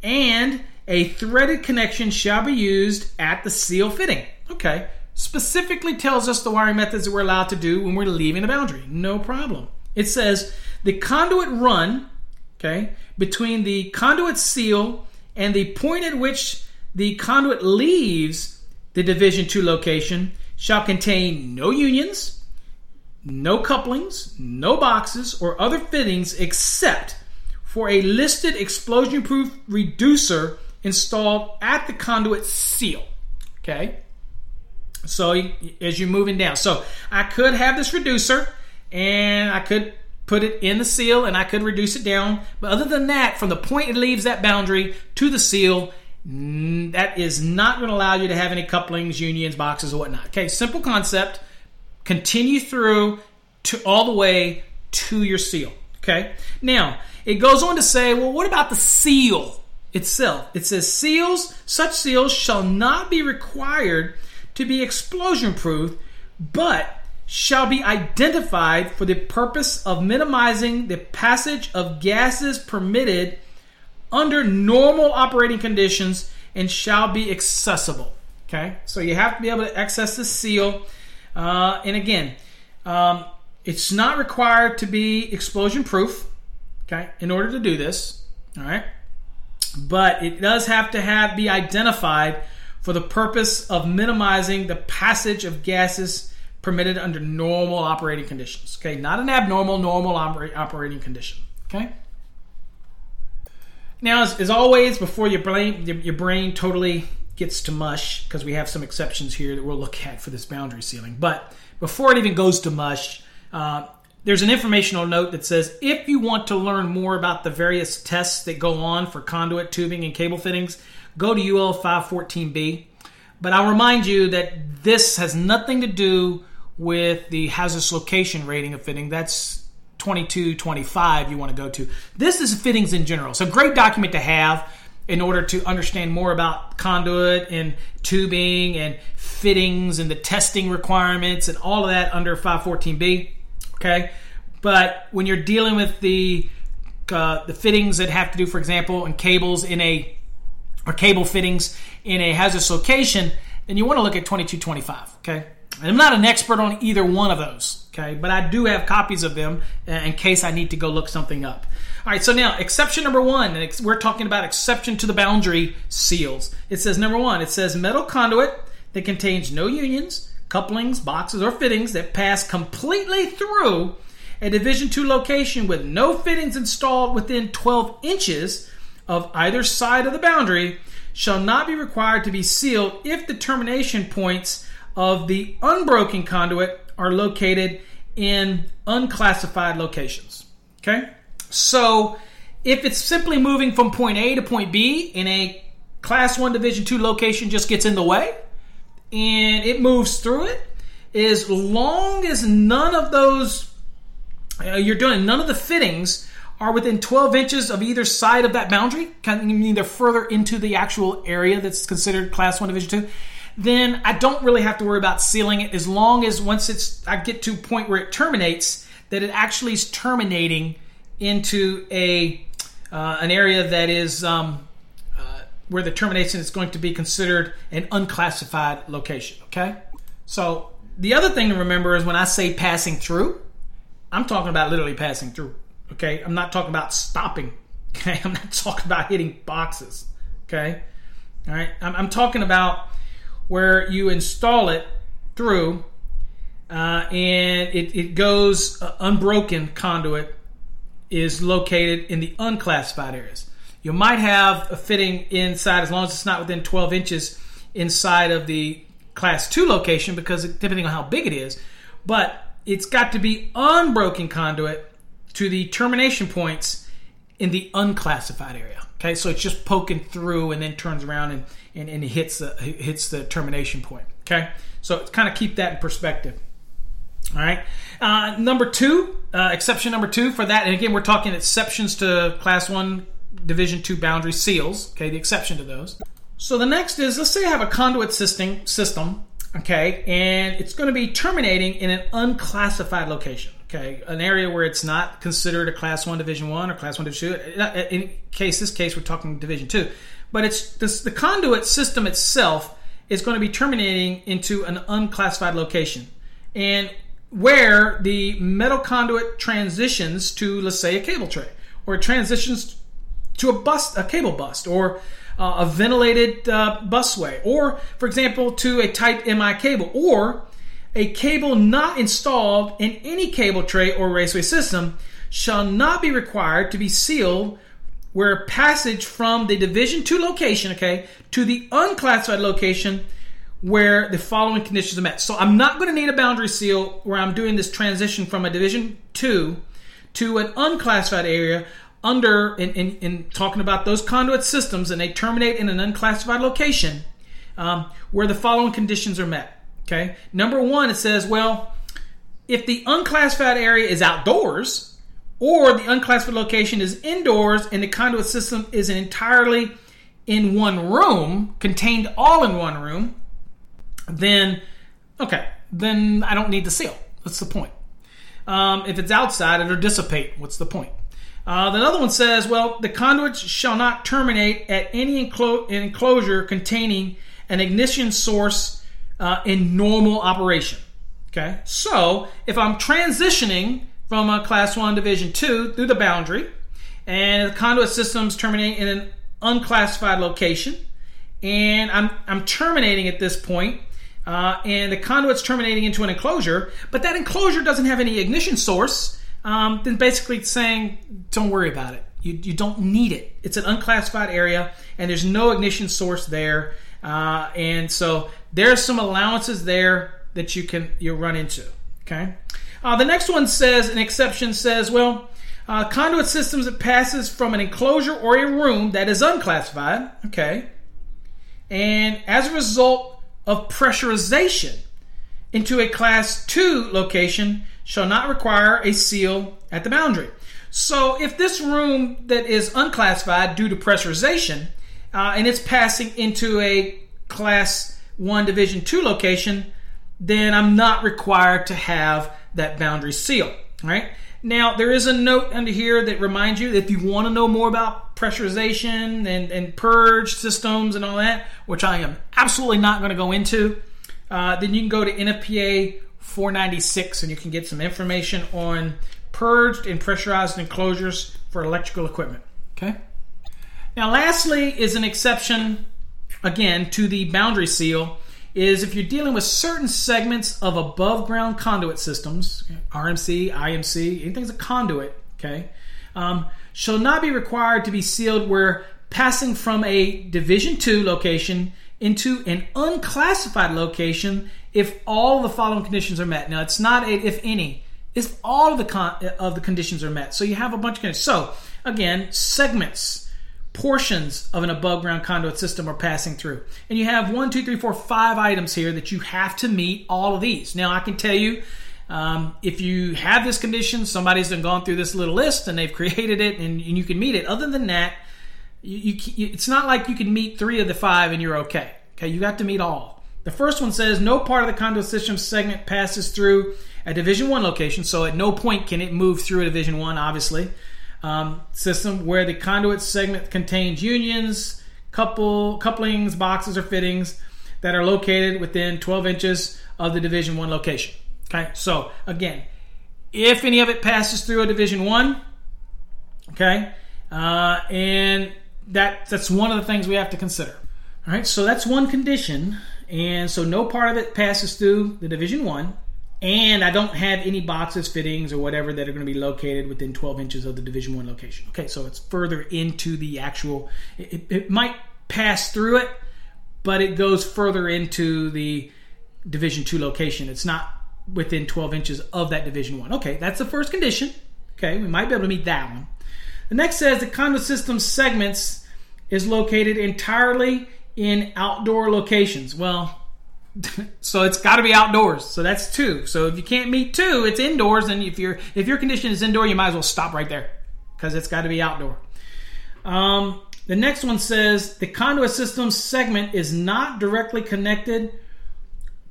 and a threaded connection shall be used at the seal fitting. Okay, specifically tells us the wiring methods that we're allowed to do when we're leaving the boundary. No problem. It says the conduit run, okay, between the conduit seal and the point at which the conduit leaves the Division two location shall contain no unions, no couplings, no boxes, or other fittings except for a listed explosion-proof reducer installed at the conduit seal. Okay? So as you're moving down. So I could have this reducer, and I could put it in the seal, and I could reduce it down. But other than that, from the point it leaves that boundary to the seal, that is not going to allow you to have any couplings, unions, boxes, or whatnot. Okay, simple concept. Continue through to all the way to your seal. Okay, now it goes on to say, well, what about the seal itself? It says seals, such seals shall not be required to be explosion proof, but shall be identified for the purpose of minimizing the passage of gases permitted under normal operating conditions and shall be accessible. Okay, so you have to be able to access the seal. Uh, and again, um, it's not required to be explosion proof, okay, in order to do this. All right, but it does have to have be identified for the purpose of minimizing the passage of gases permitted under normal operating conditions. Okay, not an abnormal, normal oper- operating condition. Okay. Now, as, as always, before your brain your brain totally gets to mush, because we have some exceptions here that we'll look at for this boundary sealing. But before it even goes to mush, uh, there's an informational note that says, if you want to learn more about the various tests that go on for conduit, tubing, and cable fittings, go to U L five fourteen B. But I'll remind you that this has nothing to do with the hazardous location rating of fitting. That's twenty-two twenty-five you want to go to. This is fittings in general. So great document to have in order to understand more about conduit and tubing and fittings and the testing requirements and all of that under five fourteen B. Okay, but when you're dealing with the uh, the fittings that have to do, for example, and cables in a or cable fittings in a hazardous location, then you want to look at twenty-two twenty-five. Okay, and I'm not an expert on either one of those. Okay, but I do have copies of them in case I need to go look something up. All right, so now exception number one, and we're talking about exception to the boundary seals. It says number one, it says metal conduit that contains no unions, couplings, boxes, or fittings that pass completely through a Division two location with no fittings installed within twelve inches of either side of the boundary shall not be required to be sealed if the termination points of the unbroken conduit are located in unclassified locations. Okay? So if it's simply moving from point A to point B and a Class one Division two location just gets in the way and it moves through it, as long as none of those, uh, you're doing none of the fittings are within twelve inches of either side of that boundary, kind of, you mean they're further into the actual area that's considered Class one Division two, then I don't really have to worry about sealing it as long as once it's I get to a point where it terminates, that it actually is terminating into a uh, an area that is um, uh, where the termination is going to be considered an unclassified location, okay? So the other thing to remember is when I say passing through, I'm talking about literally passing through. Okay, I'm not talking about stopping. Okay, I'm not talking about hitting boxes. Okay, all right, I'm, I'm talking about where you install it through, uh, and it, it goes uh, unbroken conduit is located in the unclassified areas. You might have a fitting inside as long as it's not within twelve inches inside of the Class two location, because depending on how big it is, but it's got to be unbroken conduit to the termination points in the unclassified area. Okay, so it's just poking through and then turns around and, and, and hits the hits the termination point. Okay, so kind of keep that in perspective. All right, uh, number two, uh, exception number two for that, and again we're talking exceptions to Class one Division two boundary seals. Okay, the exception to those. So the next is, let's say I have a conduit system system. Okay, and it's going to be terminating in an unclassified location. Okay, an area where it's not considered a Class one Division one or Class one Division two. In case, this case, we're talking Division two. But it's this, the conduit system itself is going to be terminating into an unclassified location, and where the metal conduit transitions to, let's say, a cable tray, or it transitions to a bus, a cable bust, or uh, a ventilated uh, busway, or, for example, to a type M I cable, or a cable not installed in any cable tray or raceway system shall not be required to be sealed where passage from the division two location, okay, to the unclassified location where the following conditions are met. So I'm not going to need a boundary seal where I'm doing this transition from a division two to an unclassified area under, in, in, in talking about those conduit systems, and they terminate in an unclassified location um, where the following conditions are met, okay? Number one, it says, well, if the unclassified area is outdoors, or the unclassified location is indoors and the conduit system is entirely in one room, contained all in one room, then, okay, then I don't need to seal. What's the point? Um, if it's outside, it'll dissipate. What's the point? Uh, the other one says, well, the conduits shall not terminate at any enclo- enclosure containing an ignition source uh, in normal operation. Okay, so if I'm transitioning from a class one division two through the boundary, and the conduit system's terminating in an unclassified location, and I'm I'm terminating at this point, uh, and the conduit's terminating into an enclosure, but that enclosure doesn't have any ignition source, um, then basically it's saying, don't worry about it. You you don't need it. It's an unclassified area, and there's no ignition source there, uh, and so there's some allowances there that you can you'll run into. Okay. Uh, the next one says, an exception says, well, uh, conduit systems that passes from an enclosure or a room that is unclassified, okay, and as a result of pressurization into a class two location shall not require a seal at the boundary. So if this room that is unclassified due to pressurization uh, and it's passing into a class one division two location, then I'm not required to have that boundary seal. Right? Now, there is a note under here that reminds you that if you want to know more about pressurization and, and purge systems and all that, which I am absolutely not going to go into, uh, then you can go to N F P A four ninety-six and you can get some information on purged and pressurized enclosures for electrical equipment. Okay. Now, lastly is an exception, again, to the boundary seal, is if you're dealing with certain segments of above-ground conduit systems, R M C, I M C, anything's a conduit, okay, um, shall not be required to be sealed where passing from a Division two location into an unclassified location if all the following conditions are met. Now, it's not a, if any. It's all of the, con- of the conditions are met. So you have a bunch of conditions. So, again, segments, portions of an above-ground conduit system are passing through. And you have one, two, three, four, five items here that you have to meet all of these. Now, I can tell you, um, if you have this condition, somebody's done gone through this little list and they've created it, and, and you can meet it. Other than that, you, you, it's not like you can meet three of the five and you're okay. Okay, you have to meet all. The first one says no part of the conduit system segment passes through a Division one location, so at no point can it move through a Division one, obviously. Um, system where the conduit segment contains unions, couple, couplings, boxes, or fittings that are located within twelve inches of the Division one location. Okay, so again, if any of it passes through a Division one, okay, uh, and that that's one of the things we have to consider. All right, so that's one condition, and so no part of it passes through the Division one. And I don't have any boxes, fittings, or whatever that are going to be located within twelve inches of the Division one location. Okay, so it's further into the actual... It, it might pass through it, but it goes further into the Division two location. It's not within twelve inches of that Division one. Okay, that's the first condition. Okay, we might be able to meet that one. The next says the conduit system segments is located entirely in outdoor locations. Well... So it's got to be outdoors. So that's two. So if you can't meet two, it's indoors. And if your if your condition is indoor, you might as well stop right there because it's got to be outdoor. Um, the next one says the conduit system segment is not directly connected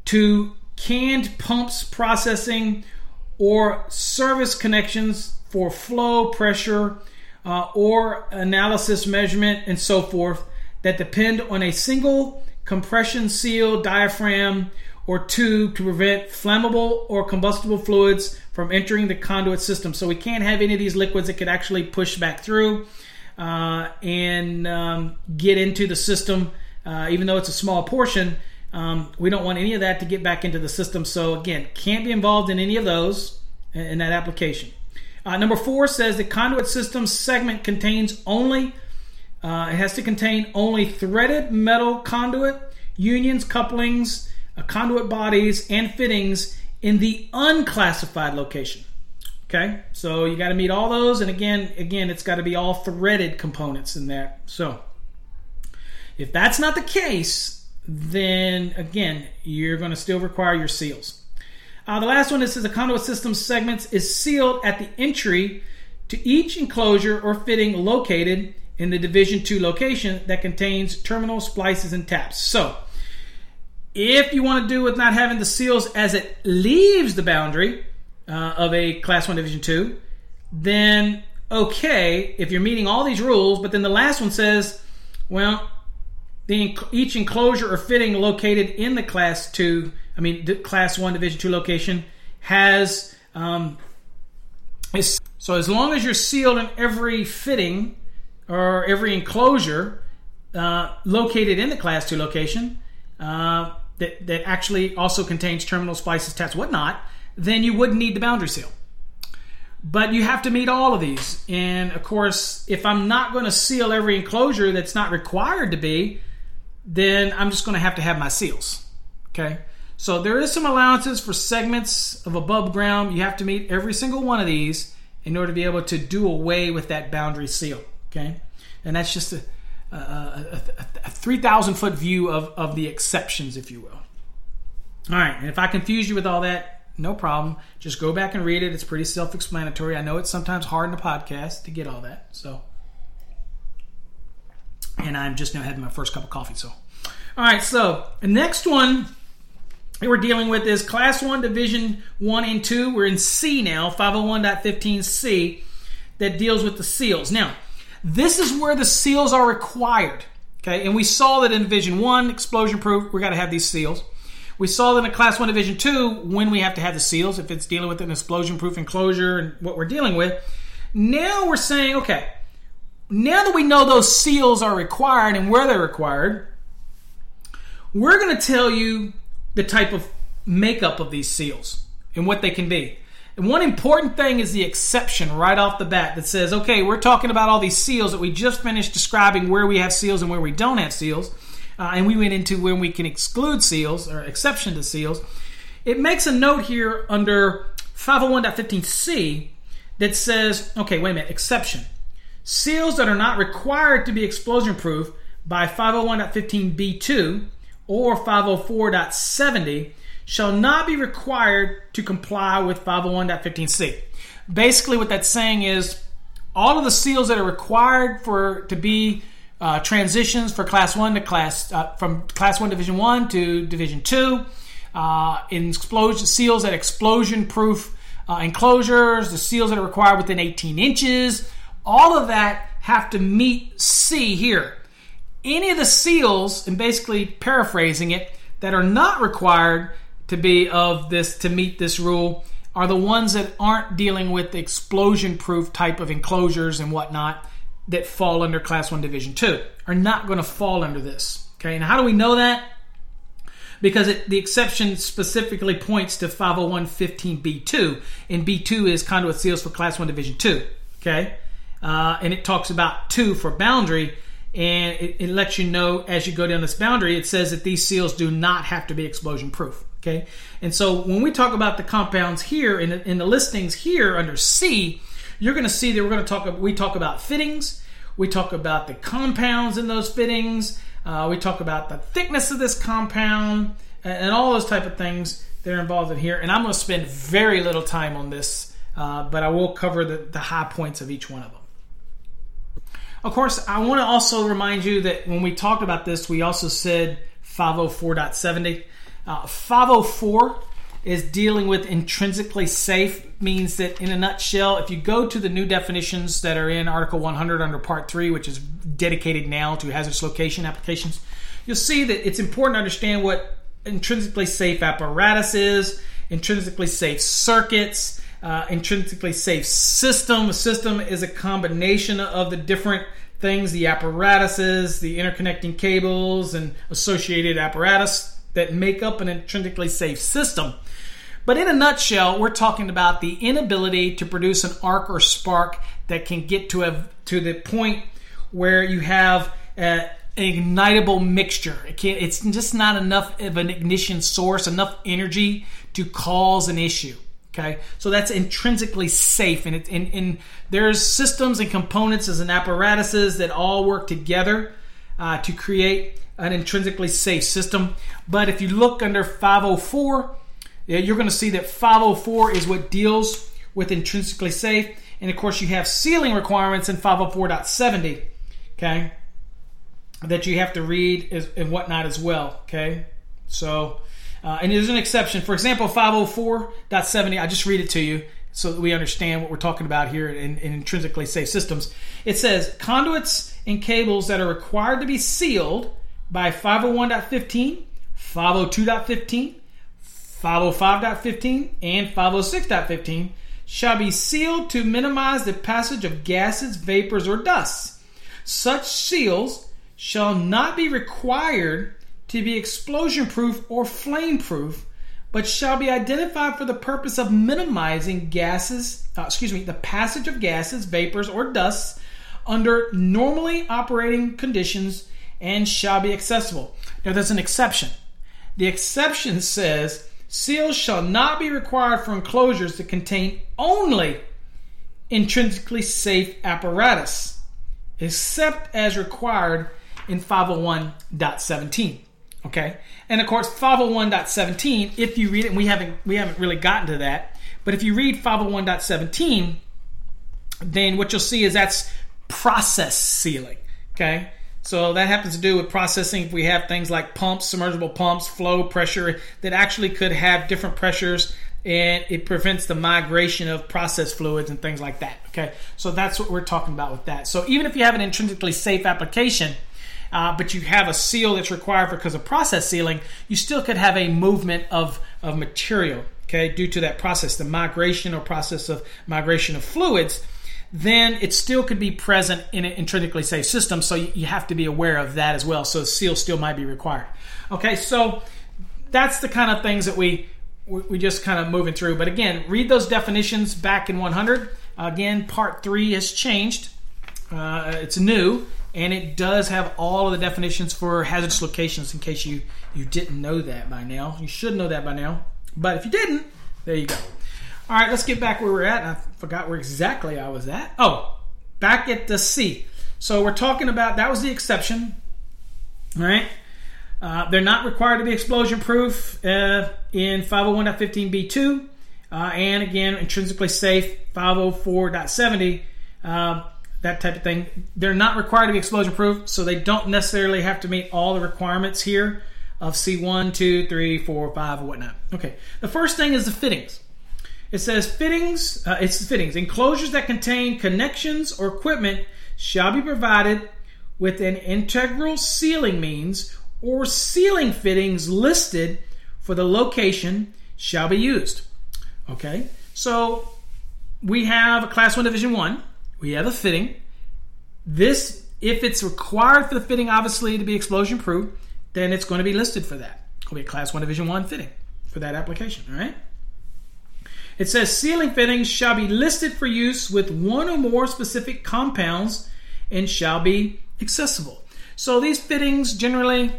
to canned pumps processing or service connections for flow, pressure, uh, or analysis, measurement, and so forth that depend on a single compression seal diaphragm or tube to prevent flammable or combustible fluids from entering the conduit system. So we can't have any of these liquids that could actually push back through uh, and um, get into the system. Uh, even though it's a small portion, um, we don't want any of that to get back into the system. So again, can't be involved in any of those in, in that application. Uh, number four says the conduit system segment contains only, uh, it has to contain only threaded metal conduit, unions, couplings, uh, conduit bodies, and fittings in the unclassified location. Okay, so you got to meet all those, and again, again, it's got to be all threaded components in there. So if that's not the case, then again, you're going to still require your seals. Uh, the last one is the conduit system segments is sealed at the entry to each enclosure or fitting located in the Division two location that contains terminal splices and taps. So if you want to do with not having the seals as it leaves the boundary uh, of a Class one Division two, then okay, if you're meeting all these rules, but then the last one says, well, the, each enclosure or fitting located in the Class two I mean, the Class one Division two location has, um, is, so as long as you're sealed in every fitting or every enclosure uh, located in the Class two location uh, that, that actually also contains terminal splices, taps, whatnot, then you wouldn't need the boundary seal. But you have to meet all of these. And of course, if I'm not going to seal every enclosure that's not required to be, then I'm just going to have to have my seals, okay? So there is some allowances for segments of above ground. You have to meet every single one of these in order to be able to do away with that boundary seal. Okay, and that's just a, a, a, a three thousand foot view of, of the exceptions, if you will. All right, and if I confuse you with all that, no problem. Just go back and read it. It's pretty self-explanatory. I know it's sometimes hard in a podcast to get all that. So, and I'm just now having my first cup of coffee. So, all right, so the next one that we're dealing with is Class one, Division one and two. We're in C now, five oh one point fifteen C, that deals with the seals. Now, this is where the seals are required. Okay, and we saw that in Division one, explosion proof, we got to have these seals. We saw that in Class one, Division two, when we have to have the seals, if it's dealing with an explosion proof enclosure and what we're dealing with. Now we're saying, okay, now that we know those seals are required and where they're required, we're going to tell you the type of makeup of these seals and what they can be. And one important thing is the exception right off the bat that says, okay, we're talking about all these seals that we just finished describing where we have seals and where we don't have seals. Uh, and we went into when we can exclude seals or exception to seals. It makes a note here under five oh one point fifteen C that says, okay, wait a minute, exception. Seals that are not required to be explosion proof by five oh one point fifteen B two or five oh four point seventy shall not be required to comply with five oh one point fifteen C. Basically what that's saying is all of the seals that are required for to be uh, transitions for Class one to Class uh, from Class one Division one to Division two uh, in explosion seals at explosion proof uh, enclosures, the seals that are required within eighteen inches, all of that have to meet C here. Any of the seals, and basically paraphrasing it, that are not required to be of this to meet this rule are the ones that aren't dealing with the explosion-proof type of enclosures and whatnot that fall under Class one Division two are not going to fall under this. Okay, and how do we know that? Because it, the exception specifically points to five oh one point fifteen B two, and B two is conduit seals for Class one Division two. Okay, uh, and it talks about two for boundary. And it, it lets you know as you go down this boundary, it says that these seals do not have to be explosion proof. Okay, and so when we talk about the compounds here in the, in the listings here under C, you're going to see that we're going to talk. We talk about fittings. We talk about the compounds in those fittings. Uh, we talk about the thickness of this compound and, and all those type of things that are involved in here. And I'm going to spend very little time on this, uh, but I will cover the, the high points of each one of them. Of course, I want to also remind you that when we talked about this, we also said five oh four point seventy. Uh, five oh four is dealing with intrinsically safe, means that in a nutshell, if you go to the new definitions that are in Article one hundred under Part three, which is dedicated now to hazardous location applications, you'll see that it's important to understand what intrinsically safe apparatus is, intrinsically safe circuits, uh, intrinsically safe system. A system is a combination of the different things, the apparatuses, the interconnecting cables, and associated apparatus that make up an intrinsically safe system. But in a nutshell, we're talking about the inability to produce an arc or spark that can get to a to the point where you have a, an ignitable mixture. It can't, it's just not enough of an ignition source, enough energy to cause an issue. Okay, so that's intrinsically safe, and, it, and, and there's systems and components and apparatuses that all work together uh, to create an intrinsically safe system. But if you look under five oh four, you're going to see that five oh four is what deals with intrinsically safe, and of course you have sealing requirements in five oh four point seventy, okay, that you have to read as, and whatnot as well. Okay, so. Uh, and there's an exception. For example, five oh four point seventy, I just read it to you so that we understand what we're talking about here in, in intrinsically safe systems. It says, conduits and cables that are required to be sealed by five oh one point fifteen, five oh two point fifteen, five oh five point fifteen, and five oh six point fifteen shall be sealed to minimize the passage of gases, vapors, or dusts. Such seals shall not be required to be explosion-proof or flame-proof, but shall be identified for the purpose of minimizing gases, uh, excuse me, the passage of gases, vapors, or dusts under normally operating conditions and shall be accessible. Now, there's an exception. The exception says, seals shall not be required for enclosures that contain only intrinsically safe apparatus, except as required in five oh one point seventeen. Okay, and of course five oh one point seventeen, if you read it, and we haven't we haven't really gotten to that, but if you read five oh one point seventeen, then what you'll see is that's process sealing. Okay, so that happens to do with processing. If we have things like pumps, submersible pumps, flow pressure that actually could have different pressures, and it prevents the migration of process fluids and things like that. Okay, so that's what we're talking about with that. So even if you have an intrinsically safe application, Uh, but you have a seal that's required because of process sealing, you still could have a movement of, of material, okay, due to that process, the migration or process of migration of fluids, then it still could be present in an intrinsically safe system, so you, you have to be aware of that as well, so a seal still might be required. Okay, so that's the kind of things that we, we, we just kind of moving through, but again, read those definitions back in one hundred. Again, Part three has changed, uh, it's new. And it does have all of the definitions for hazardous locations in case you, you didn't know that by now. You should know that by now. But if you didn't, there you go. All right, let's get back where we're at. I forgot where exactly I was at. Oh, back at the C. So we're talking about, that was the exception. All right. Uh, they're not required to be explosion-proof uh, in five oh one point fifteen B two. Uh, and, again, intrinsically safe, five oh four point seventy. Uh, That type of thing. They're not required to be explosion-proof, so they don't necessarily have to meet all the requirements here of C one, two, three, four, five, or whatnot. Okay, the first thing is the fittings. It says fittings, uh, it's the fittings. Enclosures that contain connections or equipment shall be provided with an integral sealing means or sealing fittings listed for the location shall be used. Okay, so we have a Class one Division one. We have a fitting. This, if it's required for the fitting, obviously, to be explosion-proof, then it's going to be listed for that. It'll be a Class one Division one fitting for that application, all right? It says sealing fittings shall be listed for use with one or more specific compounds and shall be accessible. So these fittings, generally,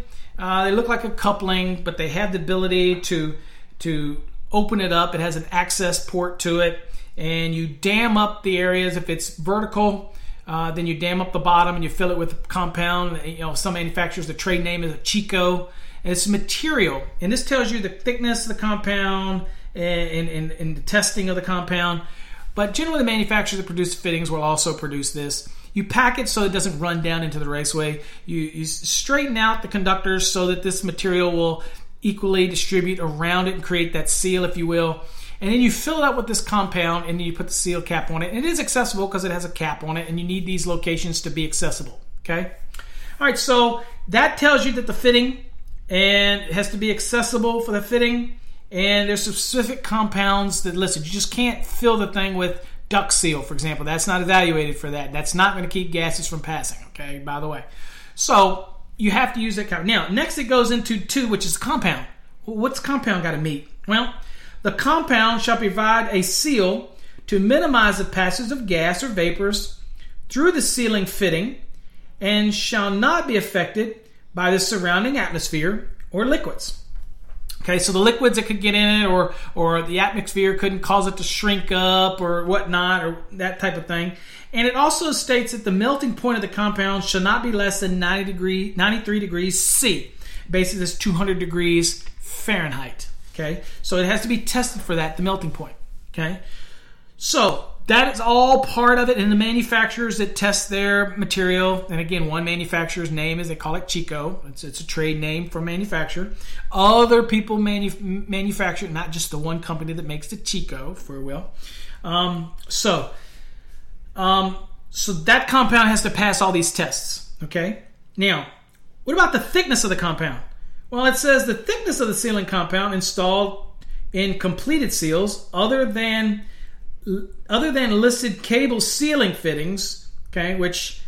uh, they look like a coupling, but they have the ability to, to open it up. It has an access port to it. And you dam up the areas. If it's vertical, uh, then you dam up the bottom and you fill it with compound. You know, some manufacturers, the trade name is a Chico. And it's material. And this tells you the thickness of the compound and, and, and the testing of the compound. But generally, the manufacturers that produce fittings will also produce this. You pack it so it doesn't run down into the raceway. You, you straighten out the conductors so that this material will equally distribute around it and create that seal, if you will. And then you fill it up with this compound and then you put the seal cap on it. And it is accessible because it has a cap on it, and you need these locations to be accessible, okay? All right, so that tells you that the fitting and it has to be accessible for the fitting, and there's specific compounds that listed. You just can't fill the thing with duct seal, for example. That's not evaluated for that. That's not going to keep gases from passing, okay, by the way. So you have to use that compound. Now, next it goes into two, which is compound. What's compound got to meet? Well, the compound shall provide a seal to minimize the passage of gas or vapors through the sealing fitting and shall not be affected by the surrounding atmosphere or liquids. Okay, so the liquids that could get in it or, or the atmosphere couldn't cause it to shrink up or whatnot or that type of thing. And it also states that the melting point of the compound shall not be less than ninety degree, ninety-three degrees C. Basically, that's two hundred degrees Fahrenheit. Okay, so it has to be tested for that, the melting point. Okay, so that is all part of it. And the manufacturers that test their material, and again, one manufacturer's name is, they call it Chico. It's, it's a trade name for manufacturer. Other people manu- manufacture, not just the one company that makes the Chico, if we will. Um, so, um, so that compound has to pass all these tests. Okay, now what about the thickness of the compound? Well, it says the thickness of the sealing compound installed in completed seals other than other than listed cable sealing fittings, okay, which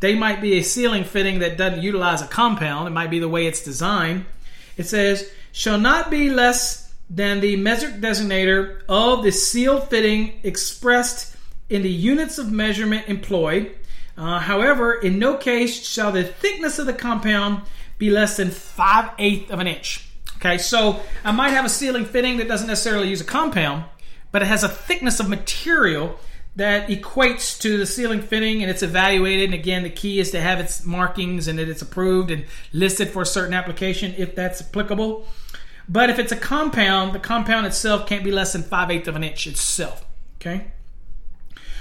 they might be a sealing fitting that doesn't utilize a compound. It might be the way it's designed. It says, shall not be less than the metric designator of the seal fitting expressed in the units of measurement employed. Uh, however, in no case shall the thickness of the compound be less than five eighths of an inch. Okay, so I might have a sealing fitting that doesn't necessarily use a compound, but it has a thickness of material that equates to the sealing fitting, and it's evaluated. And again, the key is to have its markings and that it's approved and listed for a certain application if that's applicable. But if it's a compound, the compound itself can't be less than five eighths of an inch itself. Okay,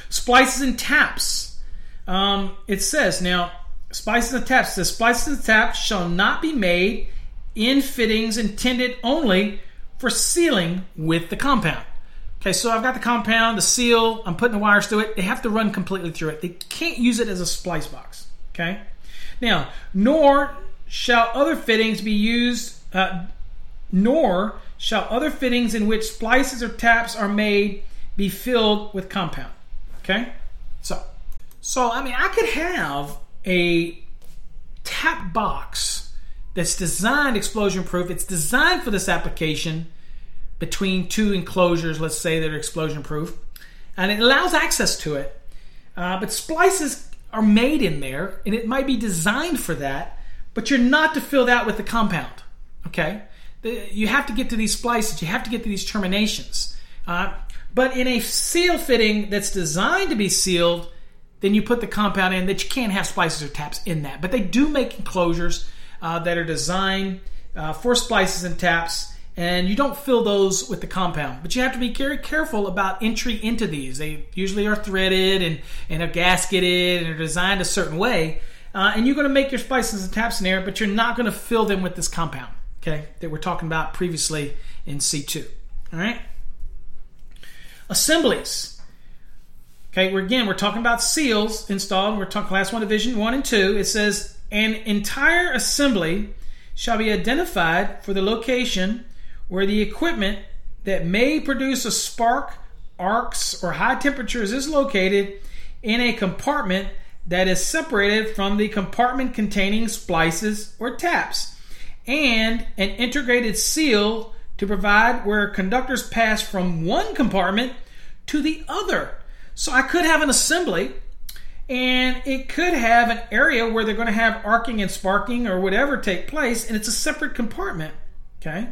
splices and taps. Um, it says now. Splices and taps. The splices and taps shall not be made in fittings intended only for sealing with the compound. Okay, so I've got the compound, the seal, I'm putting the wires through it. They have to run completely through it. They can't use it as a splice box. Okay, now, nor shall other fittings be used, uh, nor shall other fittings in which splices or taps are made be filled with compound. Okay, so, so I mean, I could have a tap box that's designed explosion proof. It's designed for this application between two enclosures, let's say, that are explosion proof, and it allows access to it. Uh, but splices are made in there, and it might be designed for that, but you're not to fill that with the compound. Okay, the, you have to get to these splices. You have to get to these terminations. Uh, but in a seal fitting that's designed to be sealed, then you put the compound in that you can't have splices or taps in that. But they do make enclosures uh, that are designed uh, for splices and taps, and you don't fill those with the compound. But you have to be very careful about entry into these. They usually are threaded and, and are gasketed and are designed a certain way. Uh, and you're going to make your splices and taps in there, but you're not going to fill them with this compound, okay, that we're talking about previously in C two. All right? Assemblies. Okay, we're, again, we're talking about seals installed. We're talking class one, division one and two. It says, an entire assembly shall be identified for the location where the equipment that may produce a spark, arcs, or high temperatures is located in a compartment that is separated from the compartment containing splices or taps, and an integrated seal to provide where conductors pass from one compartment to the other. So I could have an assembly, and it could have an area where they're going to have arcing and sparking or whatever take place, and it's a separate compartment, okay?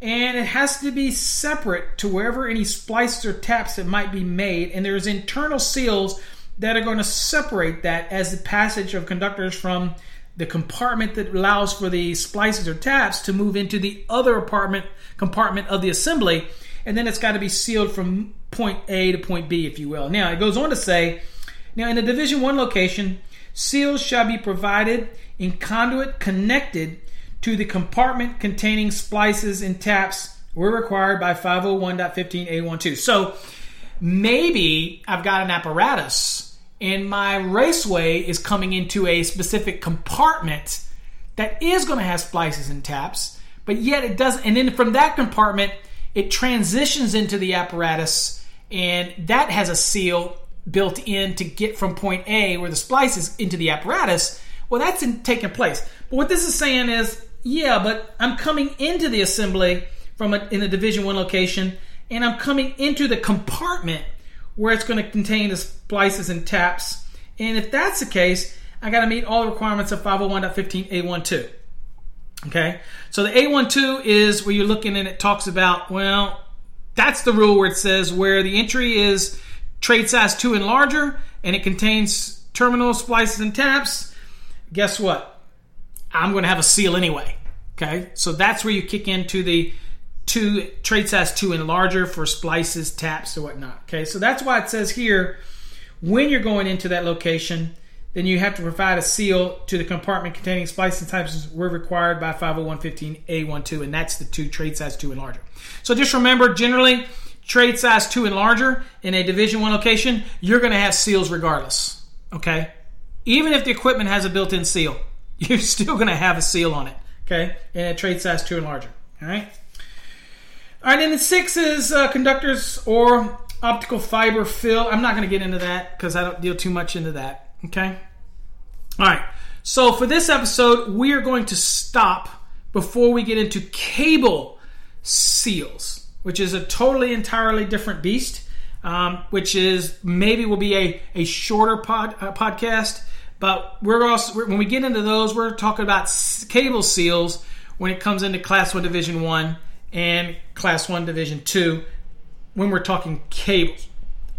And it has to be separate to wherever any splices or taps that might be made, and there's internal seals that are going to separate that as the passage of conductors from the compartment that allows for the splices or taps to move into the other apartment, compartment of the assembly, and then it's got to be sealed from point A to point B, if you will. Now, it goes on to say, now in the Division one location, seals shall be provided in conduit connected to the compartment containing splices and taps were required by five oh one point fifteen A twelve. So maybe I've got an apparatus and my raceway is coming into a specific compartment that is going to have splices and taps, but yet it doesn't. And then from that compartment, it transitions into the apparatus, and that has a seal built in to get from point A, where the splice is, into the apparatus. Well, that's in, taking place. But what this is saying is, yeah, but I'm coming into the assembly from a, in a Division One location, and I'm coming into the compartment where it's going to contain the splices and taps. And if that's the case, I got to meet all the requirements of five oh one point fifteen A twelve. Okay, so the A twelve is where you're looking and it talks about, well, that's the rule where it says where the entry is trade size two and larger, and it contains terminals, splices, and taps. Guess what? I'm going to have a seal anyway. Okay, so that's where you kick into the two trade size two and larger for splices, taps, and whatnot. Okay, so that's why it says here when you're going into that location, then you have to provide a seal to the compartment containing splices and types were required by five oh one point fifteen A twelve, and that's the two trade size two and larger. So just remember, generally, trade size two and larger in a Division One location, you're going to have seals regardless. Okay, even if the equipment has a built-in seal, you're still going to have a seal on it. Okay, in a trade size two and larger. All right. All right, and then six is uh, conductors or optical fiber fill. I'm not going to get into that because I don't deal too much into that. Okay? All right. So for this episode, we are going to stop before we get into cable seals, which is a totally, entirely different beast, um, which is maybe will be a, a shorter pod, uh, podcast. But we're also, when we get into those, we're talking about cable seals when it comes into Class one Division one and Class one Division two when we're talking cables.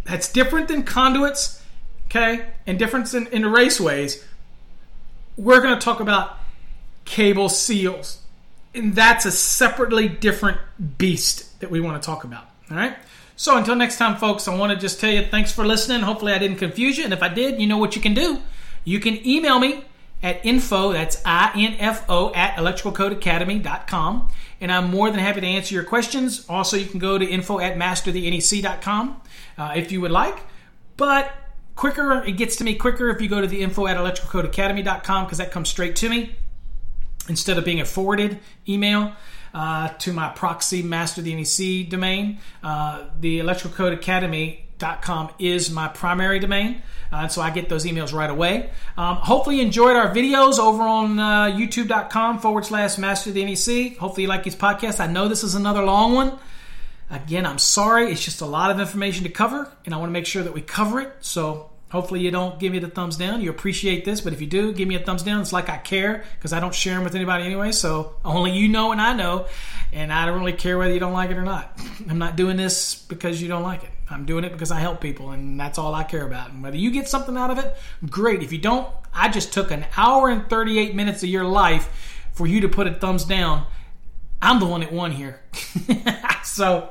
That's different than conduits. Okay, and difference in, in the raceways, we're going to talk about cable seals. And that's a separately different beast that we want to talk about. All right? So until next time, folks, I want to just tell you thanks for listening. Hopefully I didn't confuse you. And if I did, you know what you can do. You can email me at info, that's I N F O, at electrical code academy dot com. And I'm more than happy to answer your questions. Also, you can go to info at master the N E C dot com uh, if you would like. But quicker, it gets to me quicker if you go to the info at electrical code academy dot com because that comes straight to me instead of being a forwarded email uh, to my proxy Master the N E C domain. Uh, the electrical code academy dot com is my primary domain, uh, so I get those emails right away. Um, hopefully you enjoyed our videos over on uh, youtube dot com forward slash Master the N E C. Hopefully you like these podcasts. I know this is another long one. Again, I'm sorry. It's just a lot of information to cover, and I want to make sure that we cover it. So hopefully you don't give me the thumbs down. You appreciate this, but if you do, give me a thumbs down. It's like I care because I don't share them with anybody anyway. So only you know and I know, and I don't really care whether you don't like it or not. I'm not doing this because you don't like it. I'm doing it because I help people, and that's all I care about. And whether you get something out of it, great. If you don't, I just took an hour and thirty-eight minutes of your life for you to put a thumbs down. I'm the one that won here. So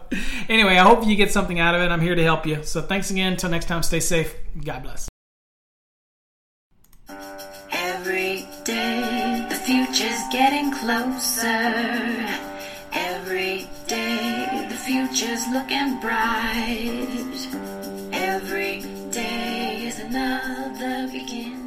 anyway, I hope you get something out of it. I'm here to help you. So thanks again. Until next time, stay safe. God bless. Every day, the future's getting closer. Every day, the future's looking bright. Every day is another beginning.